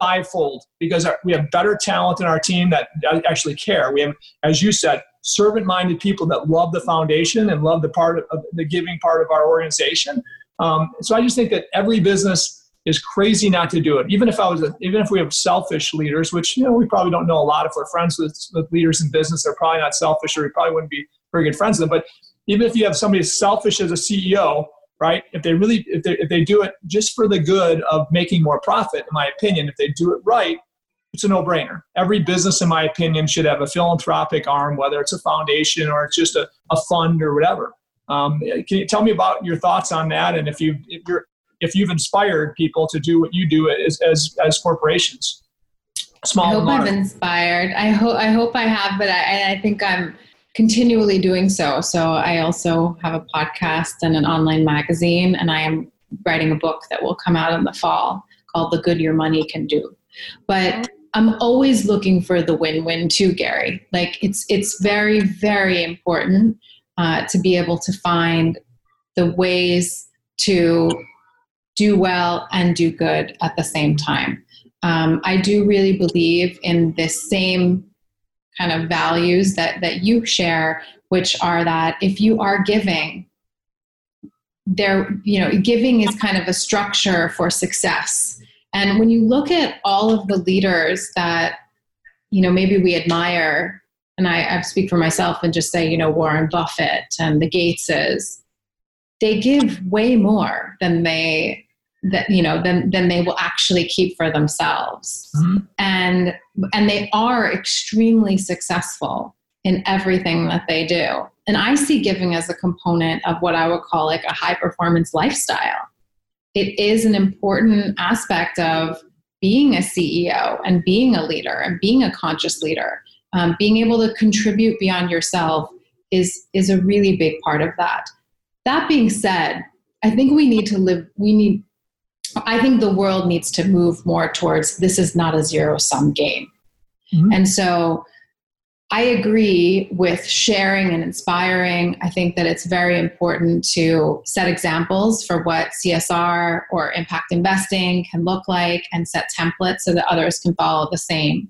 fivefold because our, we have better talent in our team that actually care. We have, as you said, servant-minded people that love the foundation and love the part of the giving part of our organization. Um, so I just think that every business is crazy not to do it. Even if I was, a, even if we have selfish leaders, which you know we probably don't know a lot if we're friends with, with leaders in business. They're probably not selfish, or we probably wouldn't be very good friends with them. But even if you have somebody as selfish as a C E O, right? If they really, if they, if they do it just for the good of making more profit, in my opinion, if they do it right, it's a no-brainer. Every business, in my opinion, should have a philanthropic arm, whether it's a foundation or it's just a, a fund or whatever. Um, can you tell me about your thoughts on that? And if you, if you're, if you've inspired people to do what you do as, as, as corporations, small. I hope modern. I've inspired. I hope, I hope I have, but I, I think I'm continually doing so. So I also have a podcast and an online magazine, and I am writing a book that will come out in the fall called The Good Your Money Can Do. But I'm always looking for the win-win too, Gary. Like it's, it's very, very important uh, to be able to find the ways to do well and do good at the same time. Um, I do really believe in this same kind of values that, that you share, which are that if you are giving, there, you know, giving is kind of a structure for success. And when you look at all of the leaders that, you know, maybe we admire, and I, I speak for myself and just say, you know, Warren Buffett and the Gateses, they give way more than they, that, you know, than, than they will actually keep for themselves. Mm-hmm. And, and they are extremely successful in everything that they do. And I see giving as a component of what I would call like a high performance lifestyle. It is an important aspect of being a C E O and being a leader and being a conscious leader. Um, being able to contribute beyond yourself is, is a really big part of that. That being said, I think we need to live, we need, I think the world needs to move more towards this is not a zero-sum game. Mm-hmm. And so I agree with sharing and inspiring. I think that it's very important to set examples for what C S R or impact investing can look like and set templates so that others can follow the same.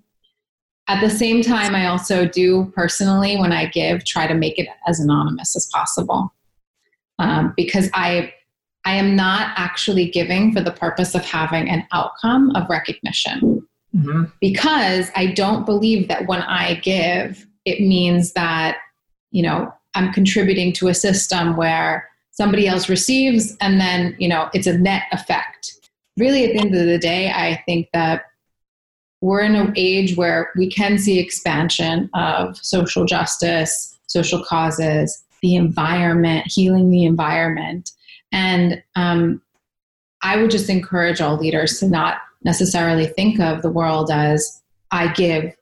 At the same time, I also do personally, when I give, try to make it as anonymous as possible. Um, because I, I am not actually giving for the purpose of having an outcome of recognition. Mm-hmm. Because I don't believe that when I give, it means that, you know, I'm contributing to a system where somebody else receives and then, you know, it's a net effect. Really, at the end of the day, I think that we're in an age where we can see expansion of social justice, social causes, the environment, healing the environment. And um, I would just encourage all leaders to not necessarily think of the world as I give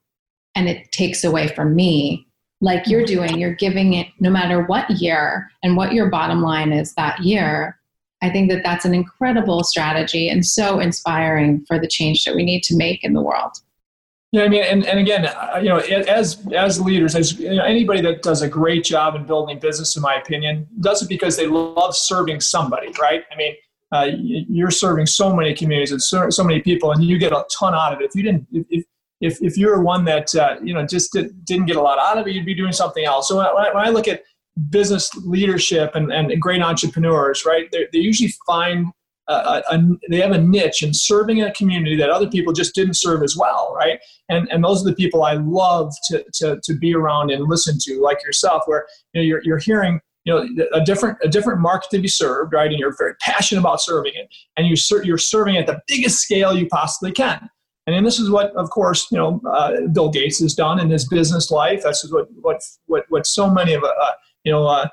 and it takes away from me. Like you're doing, you're giving it no matter what year and what your bottom line is that year. I think that that's an incredible strategy and so inspiring for the change that we need to make in the world. Yeah, I mean, and, and again, you know, as as leaders, as you know, anybody that does a great job in building business, in my opinion, does it because they love serving somebody, right? I mean, uh, you're serving so many communities and so, so many people, and you get a ton out of it. If you didn't, if if, if you're one that uh, you know just did, didn't get a lot out of it, you'd be doing something else. So when I, when I look at business leadership and, and great entrepreneurs, right? They they usually find Uh, a, a, they have a niche in serving a community that other people just didn't serve as well, right? And and those are the people I love to to to be around and listen to, like yourself, where you know, you're you're hearing you know a different a different market to be served, right? And you're very passionate about serving it, and you ser- you're serving at the biggest scale you possibly can. And then this is what, of course, you know, uh, Bill Gates has done in his business life. This is what what what what so many of uh, you know. Uh,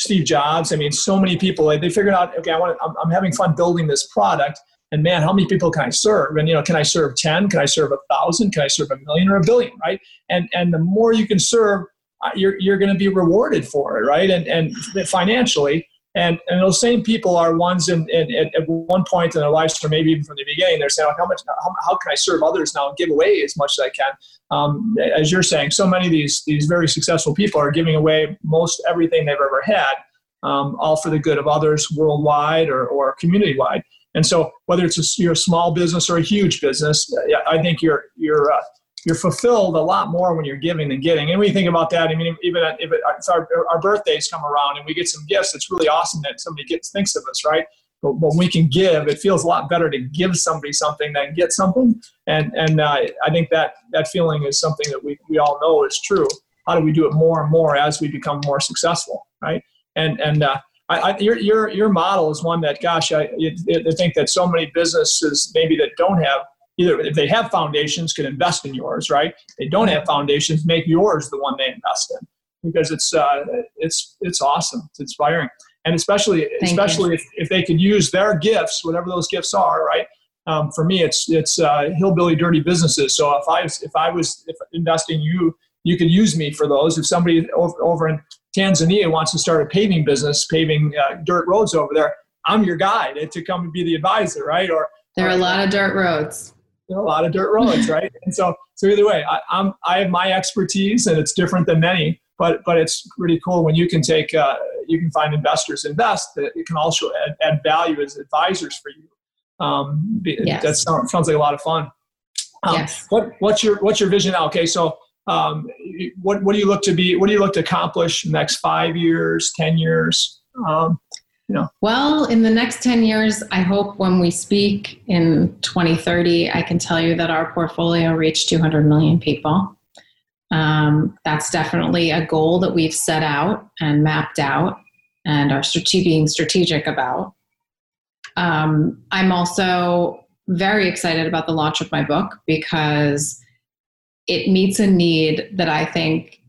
Steve Jobs, I mean, so many people, like, they figured out, okay, I want to, I'm, I'm having fun building this product, and man, how many people can I serve? And, you know, can I serve ten? Can I serve a thousand? Can I serve a million or a billion, right? And and the more you can serve, you're you're going to be rewarded for it, right? And and financially, and, and those same people are ones in, in, in at one point in their lives, or maybe even from the beginning, they're saying, like, how much, how, how can I serve others now and give away as much as I can? Um, as you're saying, so many of these these very successful people are giving away most everything they've ever had, um, all for the good of others worldwide or, or community-wide. And so whether it's a, you're a small business or a huge business, I think you're you're uh, you're fulfilled a lot more when you're giving than getting. And when you think about that, I mean, even if, it, if our, our birthdays come around and we get some gifts, it's really awesome that somebody gets thinks of us, right? But when we can give, it feels a lot better to give somebody something than get something. And and uh, I think that that feeling is something that we, we all know is true. How do we do it more and more as we become more successful, right? And and uh, I, I, your, your, your model is one that, gosh, I, I think that so many businesses maybe that don't have, either if they have foundations, could invest in yours, right? If they don't have foundations, make yours the one they invest in, because it's uh, it's it's awesome. It's inspiring. And especially Thank especially if, if they could use their gifts, whatever those gifts are, right? Um, for me, it's it's uh, hillbilly dirty businesses. So if I if I was if investing, you you could use me for those. If somebody over, over in Tanzania wants to start a paving business, paving uh, dirt roads over there, I'm your guy to come and be the advisor, right? Or there are a lot of dirt roads. There are a lot of dirt roads, right? And so so either way, I, I'm I have my expertise, and it's different than many, but but it's pretty cool when you can take uh, you can find investors invest that it can also add, add value as advisors for you. Um, yes. That sounds, sounds like a lot of fun. Um, yes. What, what's your, what's your vision now? Okay. So, um, what, what do you look to be, what do you look to accomplish in the next five years, ten years? Um, you know, well, in the next ten years, I hope when we speak in twenty thirty, I can tell you that our portfolio reached two hundred million people. Um, that's definitely a goal that we've set out and mapped out and are strategic, being strategic about. Um, I'm also very excited about the launch of my book because it meets a need that I think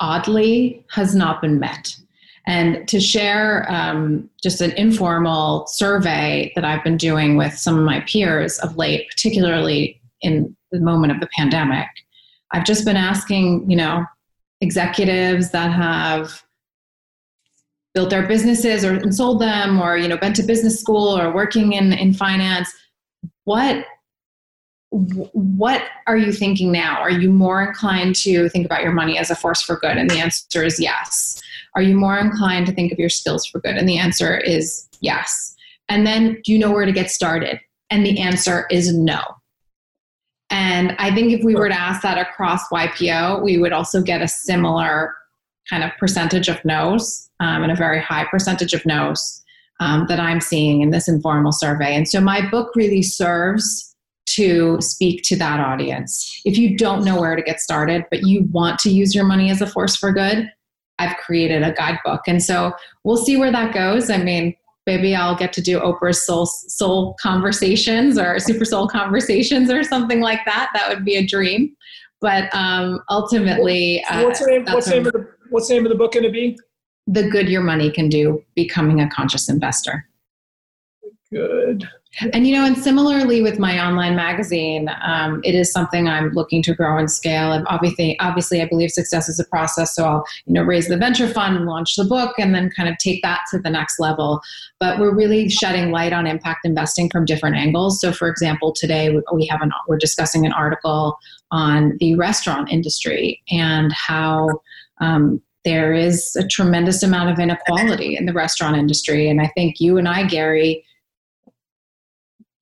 oddly has not been met. And to share um, just an informal survey that I've been doing with some of my peers of late, particularly in the moment of the pandemic, I've just been asking, you know, executives that have built their businesses or and sold them or, you know, been to business school or working in, in finance. What, what are you thinking now? Are you more inclined to think about your money as a force for good? And the answer is yes. Are you more inclined to think of your skills for good? And the answer is yes. And then, do you know where to get started? And the answer is no. And I think if we were to ask that across Y P O, we would also get a similar kind of percentage of no's um, and a very high percentage of no's um, that I'm seeing in this informal survey. And so my book really serves to speak to that audience. If you don't know where to get started, but you want to use your money as a force for good, I've created a guidebook. And so we'll see where that goes. I mean, maybe I'll get to do Oprah's soul, soul conversations or super soul conversations or something like that. That would be a dream. But um, ultimately, uh, what's the name, what's the name of the What's the name of the book going to be? The Good Your Money Can Do, Becoming a Conscious Investor. Good. And, you know, and similarly with my online magazine, um, it is something I'm looking to grow and scale. And obviously, obviously, I believe success is a process. So I'll, you know, raise the venture fund and launch the book and then kind of take that to the next level. But we're really shedding light on impact investing from different angles. So, for example, today we have an, we're discussing an article on the restaurant industry and how Um, there is a tremendous amount of inequality in the restaurant industry. And I think you and I, Gary,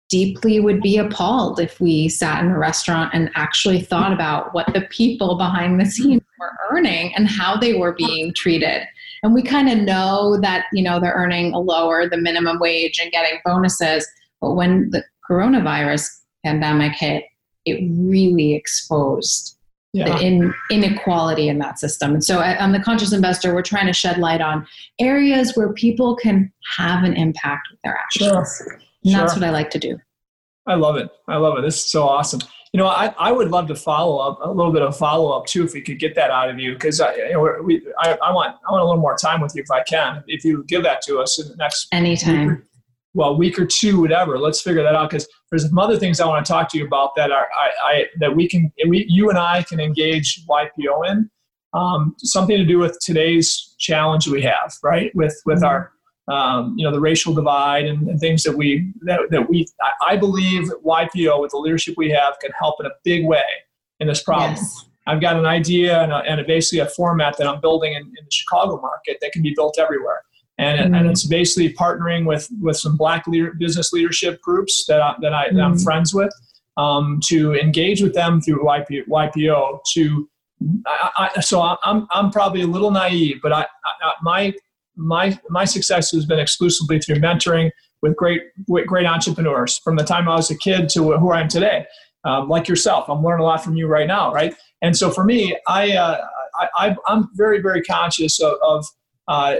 deeply would be appalled if we sat in a restaurant and actually thought about what the people behind the scenes were earning and how they were being treated. And we kind of know that, you know, they're earning a lower, the minimum wage and getting bonuses. But when the coronavirus pandemic hit, it really exposed Yeah. the in, inequality in that system. And so on The Conscious Investor, we're trying to shed light on areas where people can have an impact with their actions. Sure. And that's sure. what I like to do. I love it. I love it. This is so awesome. You know, I, I would love to follow up, a little bit of follow-up too, if we could get that out of you, because I, you know, we, I I want I want a little more time with you if I can. If you give that to us in the next Anytime. Week or, well, week or two, whatever, let's figure that out, because there's some other things I want to talk to you about that are I, I that we can we you and I can engage Y P O in, um, something to do with today's challenge we have, right? With with mm-hmm. our um, you know, the racial divide and, and things that we that, that we I, I believe Y P O with the leadership we have can help in a big way in this problem. Yes. I've got an idea and, a, and a basically a format that I'm building in, in the Chicago market that can be built everywhere. And, mm-hmm. and it's basically partnering with, with some black leader, business leadership groups that, I, that, I, mm-hmm. that I'm friends with um, to engage with them through Y P O. To I, I, so I'm I'm probably a little naive, but I, I my my my success has been exclusively through mentoring with great great entrepreneurs from the time I was a kid to who I am today, um, like yourself. I'm learning a lot from you right now, right? And so for me, I, uh, I I'm very very conscious of. of uh,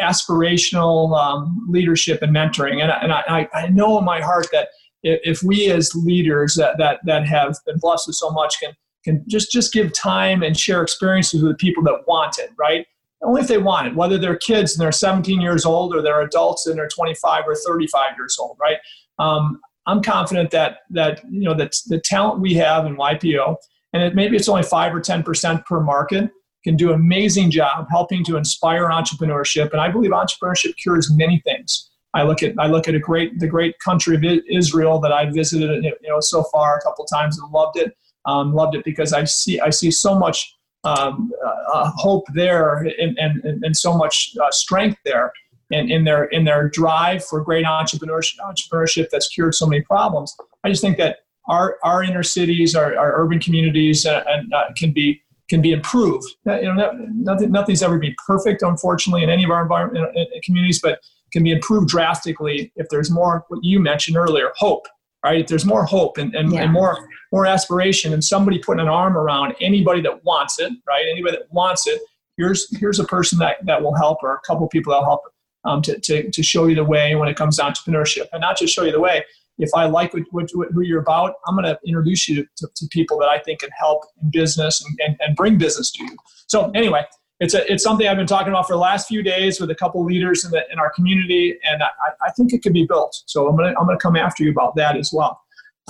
aspirational um, leadership and mentoring. And, I, and I, I know in my heart that if we as leaders that, that, that have been blessed with so much can can just, just give time and share experiences with the people that want it, right? Only if they want it, whether they're kids and they're seventeen years old or they're adults and they're twenty-five or thirty-five years old, right? Um, I'm confident that, that you know, that the talent we have in Y P O, and it, maybe it's only five or ten percent per market, can do an amazing job helping to inspire entrepreneurship. And I believe entrepreneurship cures many things. I look at I look at a great the great country of Israel that I visited, you know, so far a couple of times and loved it. Um, loved it because I see I see so much um, uh, hope there and and, and so much uh, strength there in, in their in their drive for great entrepreneurship entrepreneurship that's cured so many problems. I just think that our our inner cities, our, our urban communities, uh, and uh, can be can be improved. You know, nothing nothing's ever be perfect, unfortunately, in any of our environment communities, but can be improved drastically if there's more, what you mentioned earlier, hope. Right? If there's more hope and, and, yeah. and more more aspiration and somebody putting an arm around anybody that wants it, right? Anybody that wants it, here's here's a person that, that will help, or a couple of people that will help um, to, to to show you the way when it comes to entrepreneurship. And not just show you the way, if I like what, what, what, who you're about, I'm going to introduce you to, to, to people that I think can help in business and, and, and bring business to you. So anyway, it's a, it's something I've been talking about for the last few days with a couple leaders in the, in our community, and I, I think it could be built. So I'm gonna I'm gonna come after you about that as well.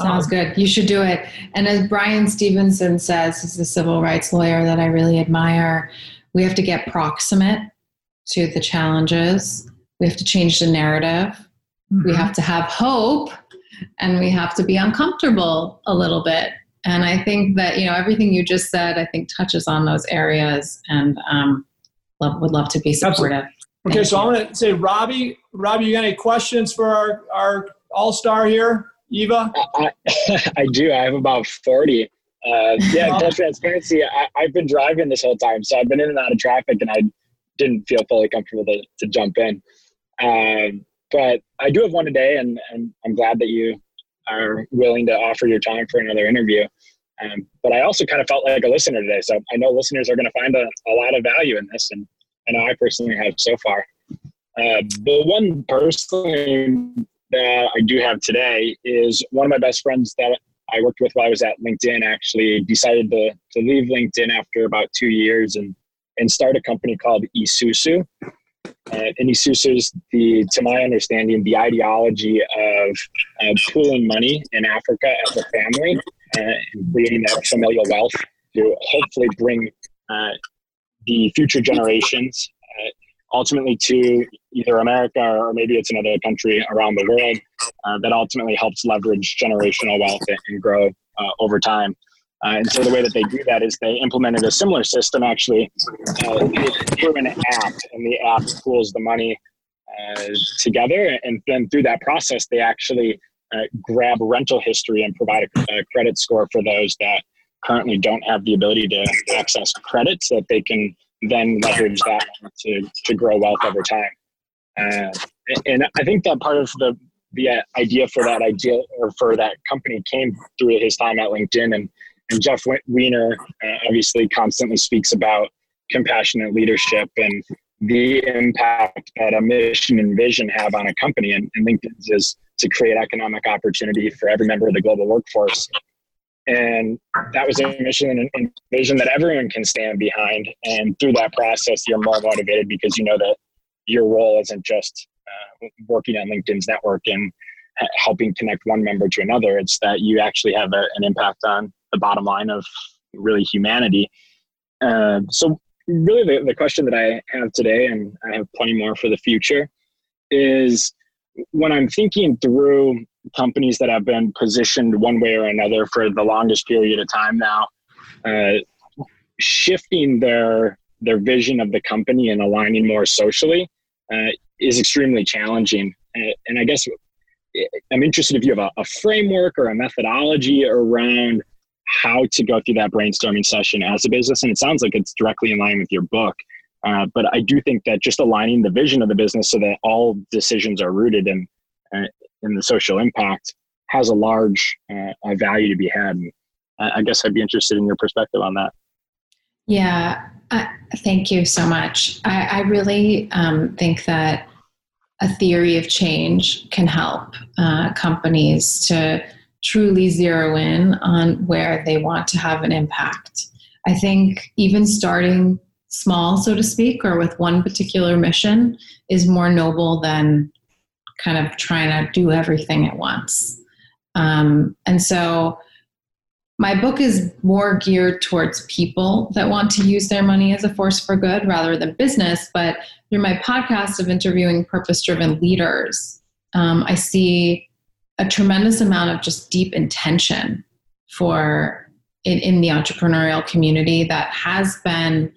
Sounds um, good. You should do it. And as Brian Stevenson says, he's a civil rights lawyer that I really admire, we have to get proximate to the challenges. We have to change the narrative. Mm-hmm. We have to have hope, and we have to be uncomfortable a little bit. And I think that, you know, everything you just said, I think touches on those areas, and um, love, would love to be supportive. Absolutely. Okay, so I'm going to say, Robbie, Robbie, you got any questions for our, our all-star here, Eva? I, I do. I have about forty. Uh, yeah, full transparency, I, I've been driving this whole time, so I've been in and out of traffic, and I didn't feel fully comfortable to, to jump in. Um, but I do have one today, and, and I'm glad that you are willing to offer your time for another interview. Um, but I also kind of felt like a listener today. So I know listeners are going to find a, a lot of value in this, and I know I personally have so far. Uh, the one person that I do have today is one of my best friends that I worked with while I was at LinkedIn, actually decided to, to leave LinkedIn after about two years and, and start a company called Isusu. Uh, and Isusu is, the, to my understanding, the ideology of uh, pooling money in Africa as a family uh, and creating that familial wealth to hopefully bring uh, the future generations uh, ultimately to either America or maybe it's another country around the world uh, that ultimately helps leverage generational wealth and grow uh, over time. Uh, and so the way that they do that is they implemented a similar system, actually, uh, through an app, and the app pools the money uh, together. And then through that process, they actually uh, grab rental history and provide a, a credit score for those that currently don't have the ability to access credit, so that they can then leverage that to, to grow wealth over time. Uh, and I think that part of the the idea for that idea or for that company came through his time at LinkedIn. And And Jeff Weiner uh, obviously constantly speaks about compassionate leadership and the impact that a mission and vision have on a company. And, and LinkedIn's is to create economic opportunity for every member of the global workforce. And that was a mission and, and vision that everyone can stand behind. And through that process, you're more motivated because you know that your role isn't just uh, working on LinkedIn's network and uh, helping connect one member to another. It's that you actually have a, an impact on the bottom line of really humanity. Uh, so really the, the question that I have today, and I have plenty more for the future, is when I'm thinking through companies that have been positioned one way or another for the longest period of time now, uh, shifting their their vision of the company and aligning more socially uh, is extremely challenging. Uh, and I guess I'm interested if you have a, a framework or a methodology around how to go through that brainstorming session as a business. And it sounds like it's directly in line with your book. Uh, but I do think that just aligning the vision of the business so that all decisions are rooted in uh, in the social impact has a large uh, value to be had. And I guess I'd be interested in your perspective on that. Yeah, I, thank you so much. I, I really um, think that a theory of change can help uh, companies to truly zero in on where they want to have an impact. I think even starting small, so to speak, or with one particular mission is more noble than kind of trying to do everything at once. Um, and so my book is more geared towards people that want to use their money as a force for good rather than business. But through my podcast of interviewing purpose-driven leaders, um, I see a tremendous amount of just deep intention for in, in the entrepreneurial community that has been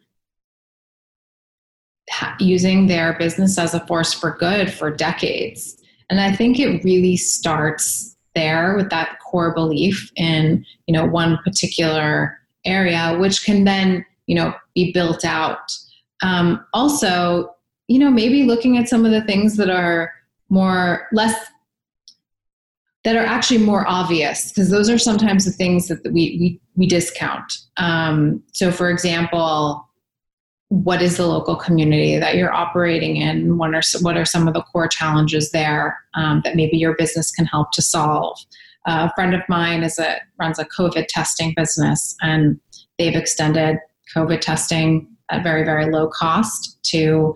ha- using their business as a force for good for decades. And I think it really starts there with that core belief in, you know, one particular area, which can then, you know, be built out. Um, also, you know, maybe looking at some of the things that are more less that are actually more obvious, because those are sometimes the things that we we, we discount. Um, so for example, what is the local community that you're operating in? What are, what are some of the core challenges there um, that maybe your business can help to solve? Uh, a friend of mine is a runs a COVID testing business, and they've extended COVID testing at very, very low cost to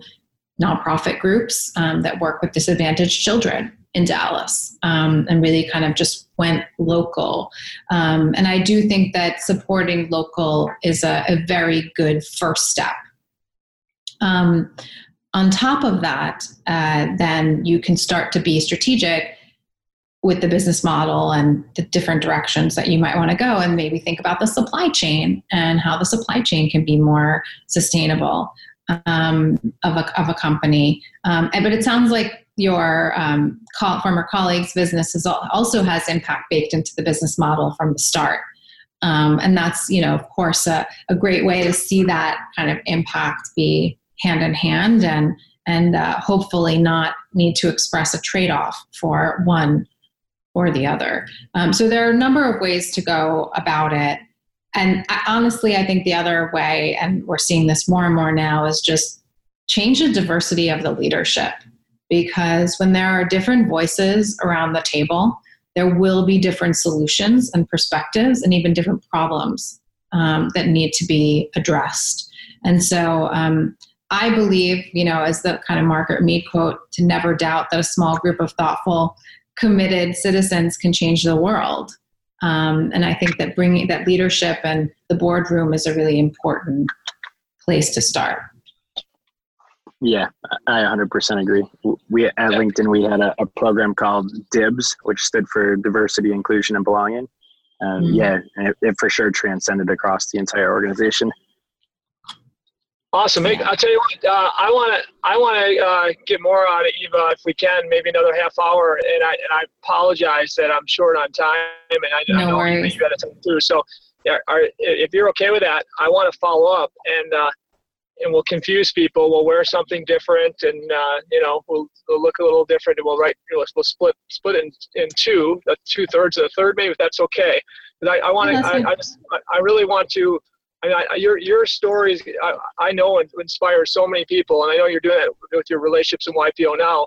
nonprofit groups um, that work with disadvantaged children in Dallas, um, and really kind of just went local. Um, and I do think that supporting local is a, a very good first step. Um, on top of that, uh, then you can start to be strategic with the business model and the different directions that you might want to go, and maybe think about the supply chain and how the supply chain can be more sustainable um, of a, of a company. Um, and, but it sounds like your um, co- former colleague's business is al- also has impact baked into the business model from the start. Um, and that's, you know, of course, a, a great way to see that kind of impact be hand in hand, and and uh, hopefully not need to express a trade-off for one or the other. Um, so there are a number of ways to go about it. And I, honestly, I think the other way, and we're seeing this more and more now, is just change the diversity of the leadership. Because when there are different voices around the table, there will be different solutions and perspectives and even different problems um, that need to be addressed. And so um, I believe, you know, as the kind of Margaret Mead quote, to never doubt that a small group of thoughtful, committed citizens can change the world. Um, and I think that bringing that leadership and the boardroom is a really important place to start. Yeah, I one hundred percent agree. We at LinkedIn, we had a, a program called D I B S, which stood for Diversity, Inclusion, and Belonging. Um, mm-hmm. Yeah, and it, it for sure transcended across the entire organization. Awesome. I'll tell you what, uh, I want to I want to uh, get more out of Eva if we can, maybe another half hour. And I and I apologize that I'm short on time, and I, no I know worries. You got to time through. So yeah, are, if you're okay with that, I want to follow up and. Uh, And we'll confuse people. We'll wear something different, and uh, you know, we'll, we'll look a little different. And we'll write. You know, we'll split split in, in two, two thirds of the third, maybe. If that's okay. But I, I want to. I, I just. I really want to. I mean, I, your your stories. I, I know inspire so many people, and I know you're doing that with your relationships in Y P O now.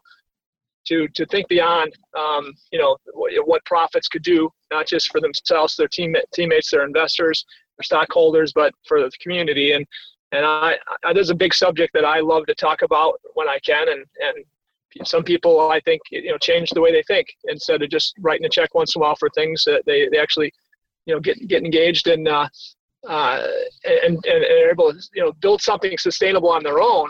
To to think beyond. Um, you know, what profits could do, not just for themselves, their team teammates, their investors, their stockholders, but for the community. And. And I, I, there's a big subject that I love to talk about when I can, and, and some people, I think, you know, change the way they think instead of just writing a check once in a while for things that they, they actually, you know, get get engaged in, uh, uh, and and are able to, you know, build something sustainable on their own,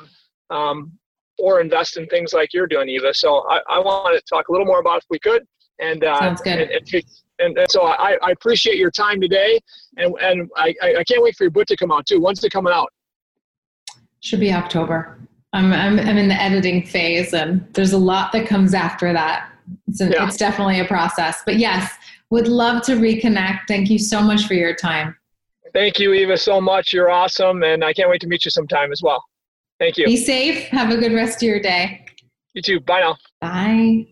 um, or invest in things like you're doing, Eva. So I, I wanted to talk a little more about it if we could, and uh, sounds good. And, and, And, and so I, I appreciate your time today, and and I, I can't wait for your book to come out too. When's it coming out? Should be October. I'm, I'm I'm in the editing phase, and there's a lot that comes after that. It's, an, yeah. It's definitely a process. But yes, would love to reconnect. Thank you so much for your time. Thank you, Eva, so much. You're awesome, and I can't wait to meet you sometime as well. Thank you. Be safe. Have a good rest of your day. You too. Bye now. Bye.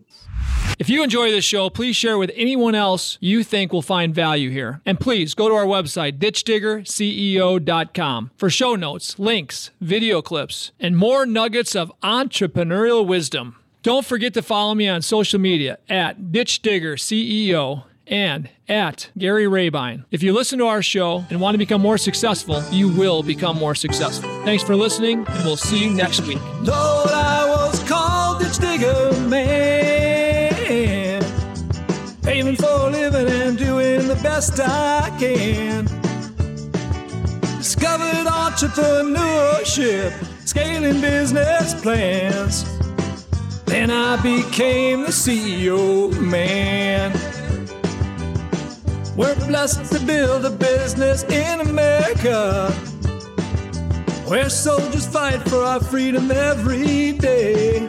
If you enjoy this show, please share with anyone else you think will find value here. And please go to our website, ditch digger c e o dot com, for show notes, links, video clips, and more nuggets of entrepreneurial wisdom. Don't forget to follow me on social media at ditch digger c e o and at Gary Rabine. If you listen to our show and want to become more successful, you will become more successful. Thanks for listening, and we'll see you next week. Lord, I was called Ditch Digger Man, aiming for a living and doing the best I can. Discovered entrepreneurship, scaling business plans. Then I became the C E O man. We're blessed to build a business in America, where soldiers fight for our freedom every day.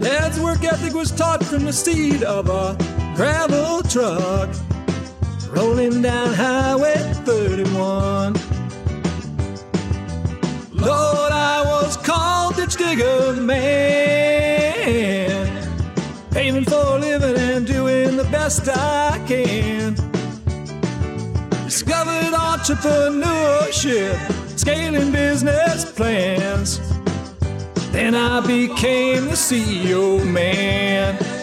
Dad's work ethic was taught from the seat of a gravel truck, rolling down Highway thirty-one. Lord, I was called Ditch Digger Man, aiming for a living and doing the best I can. Discovered entrepreneurship, scaling business plans. Then I became the C E O man.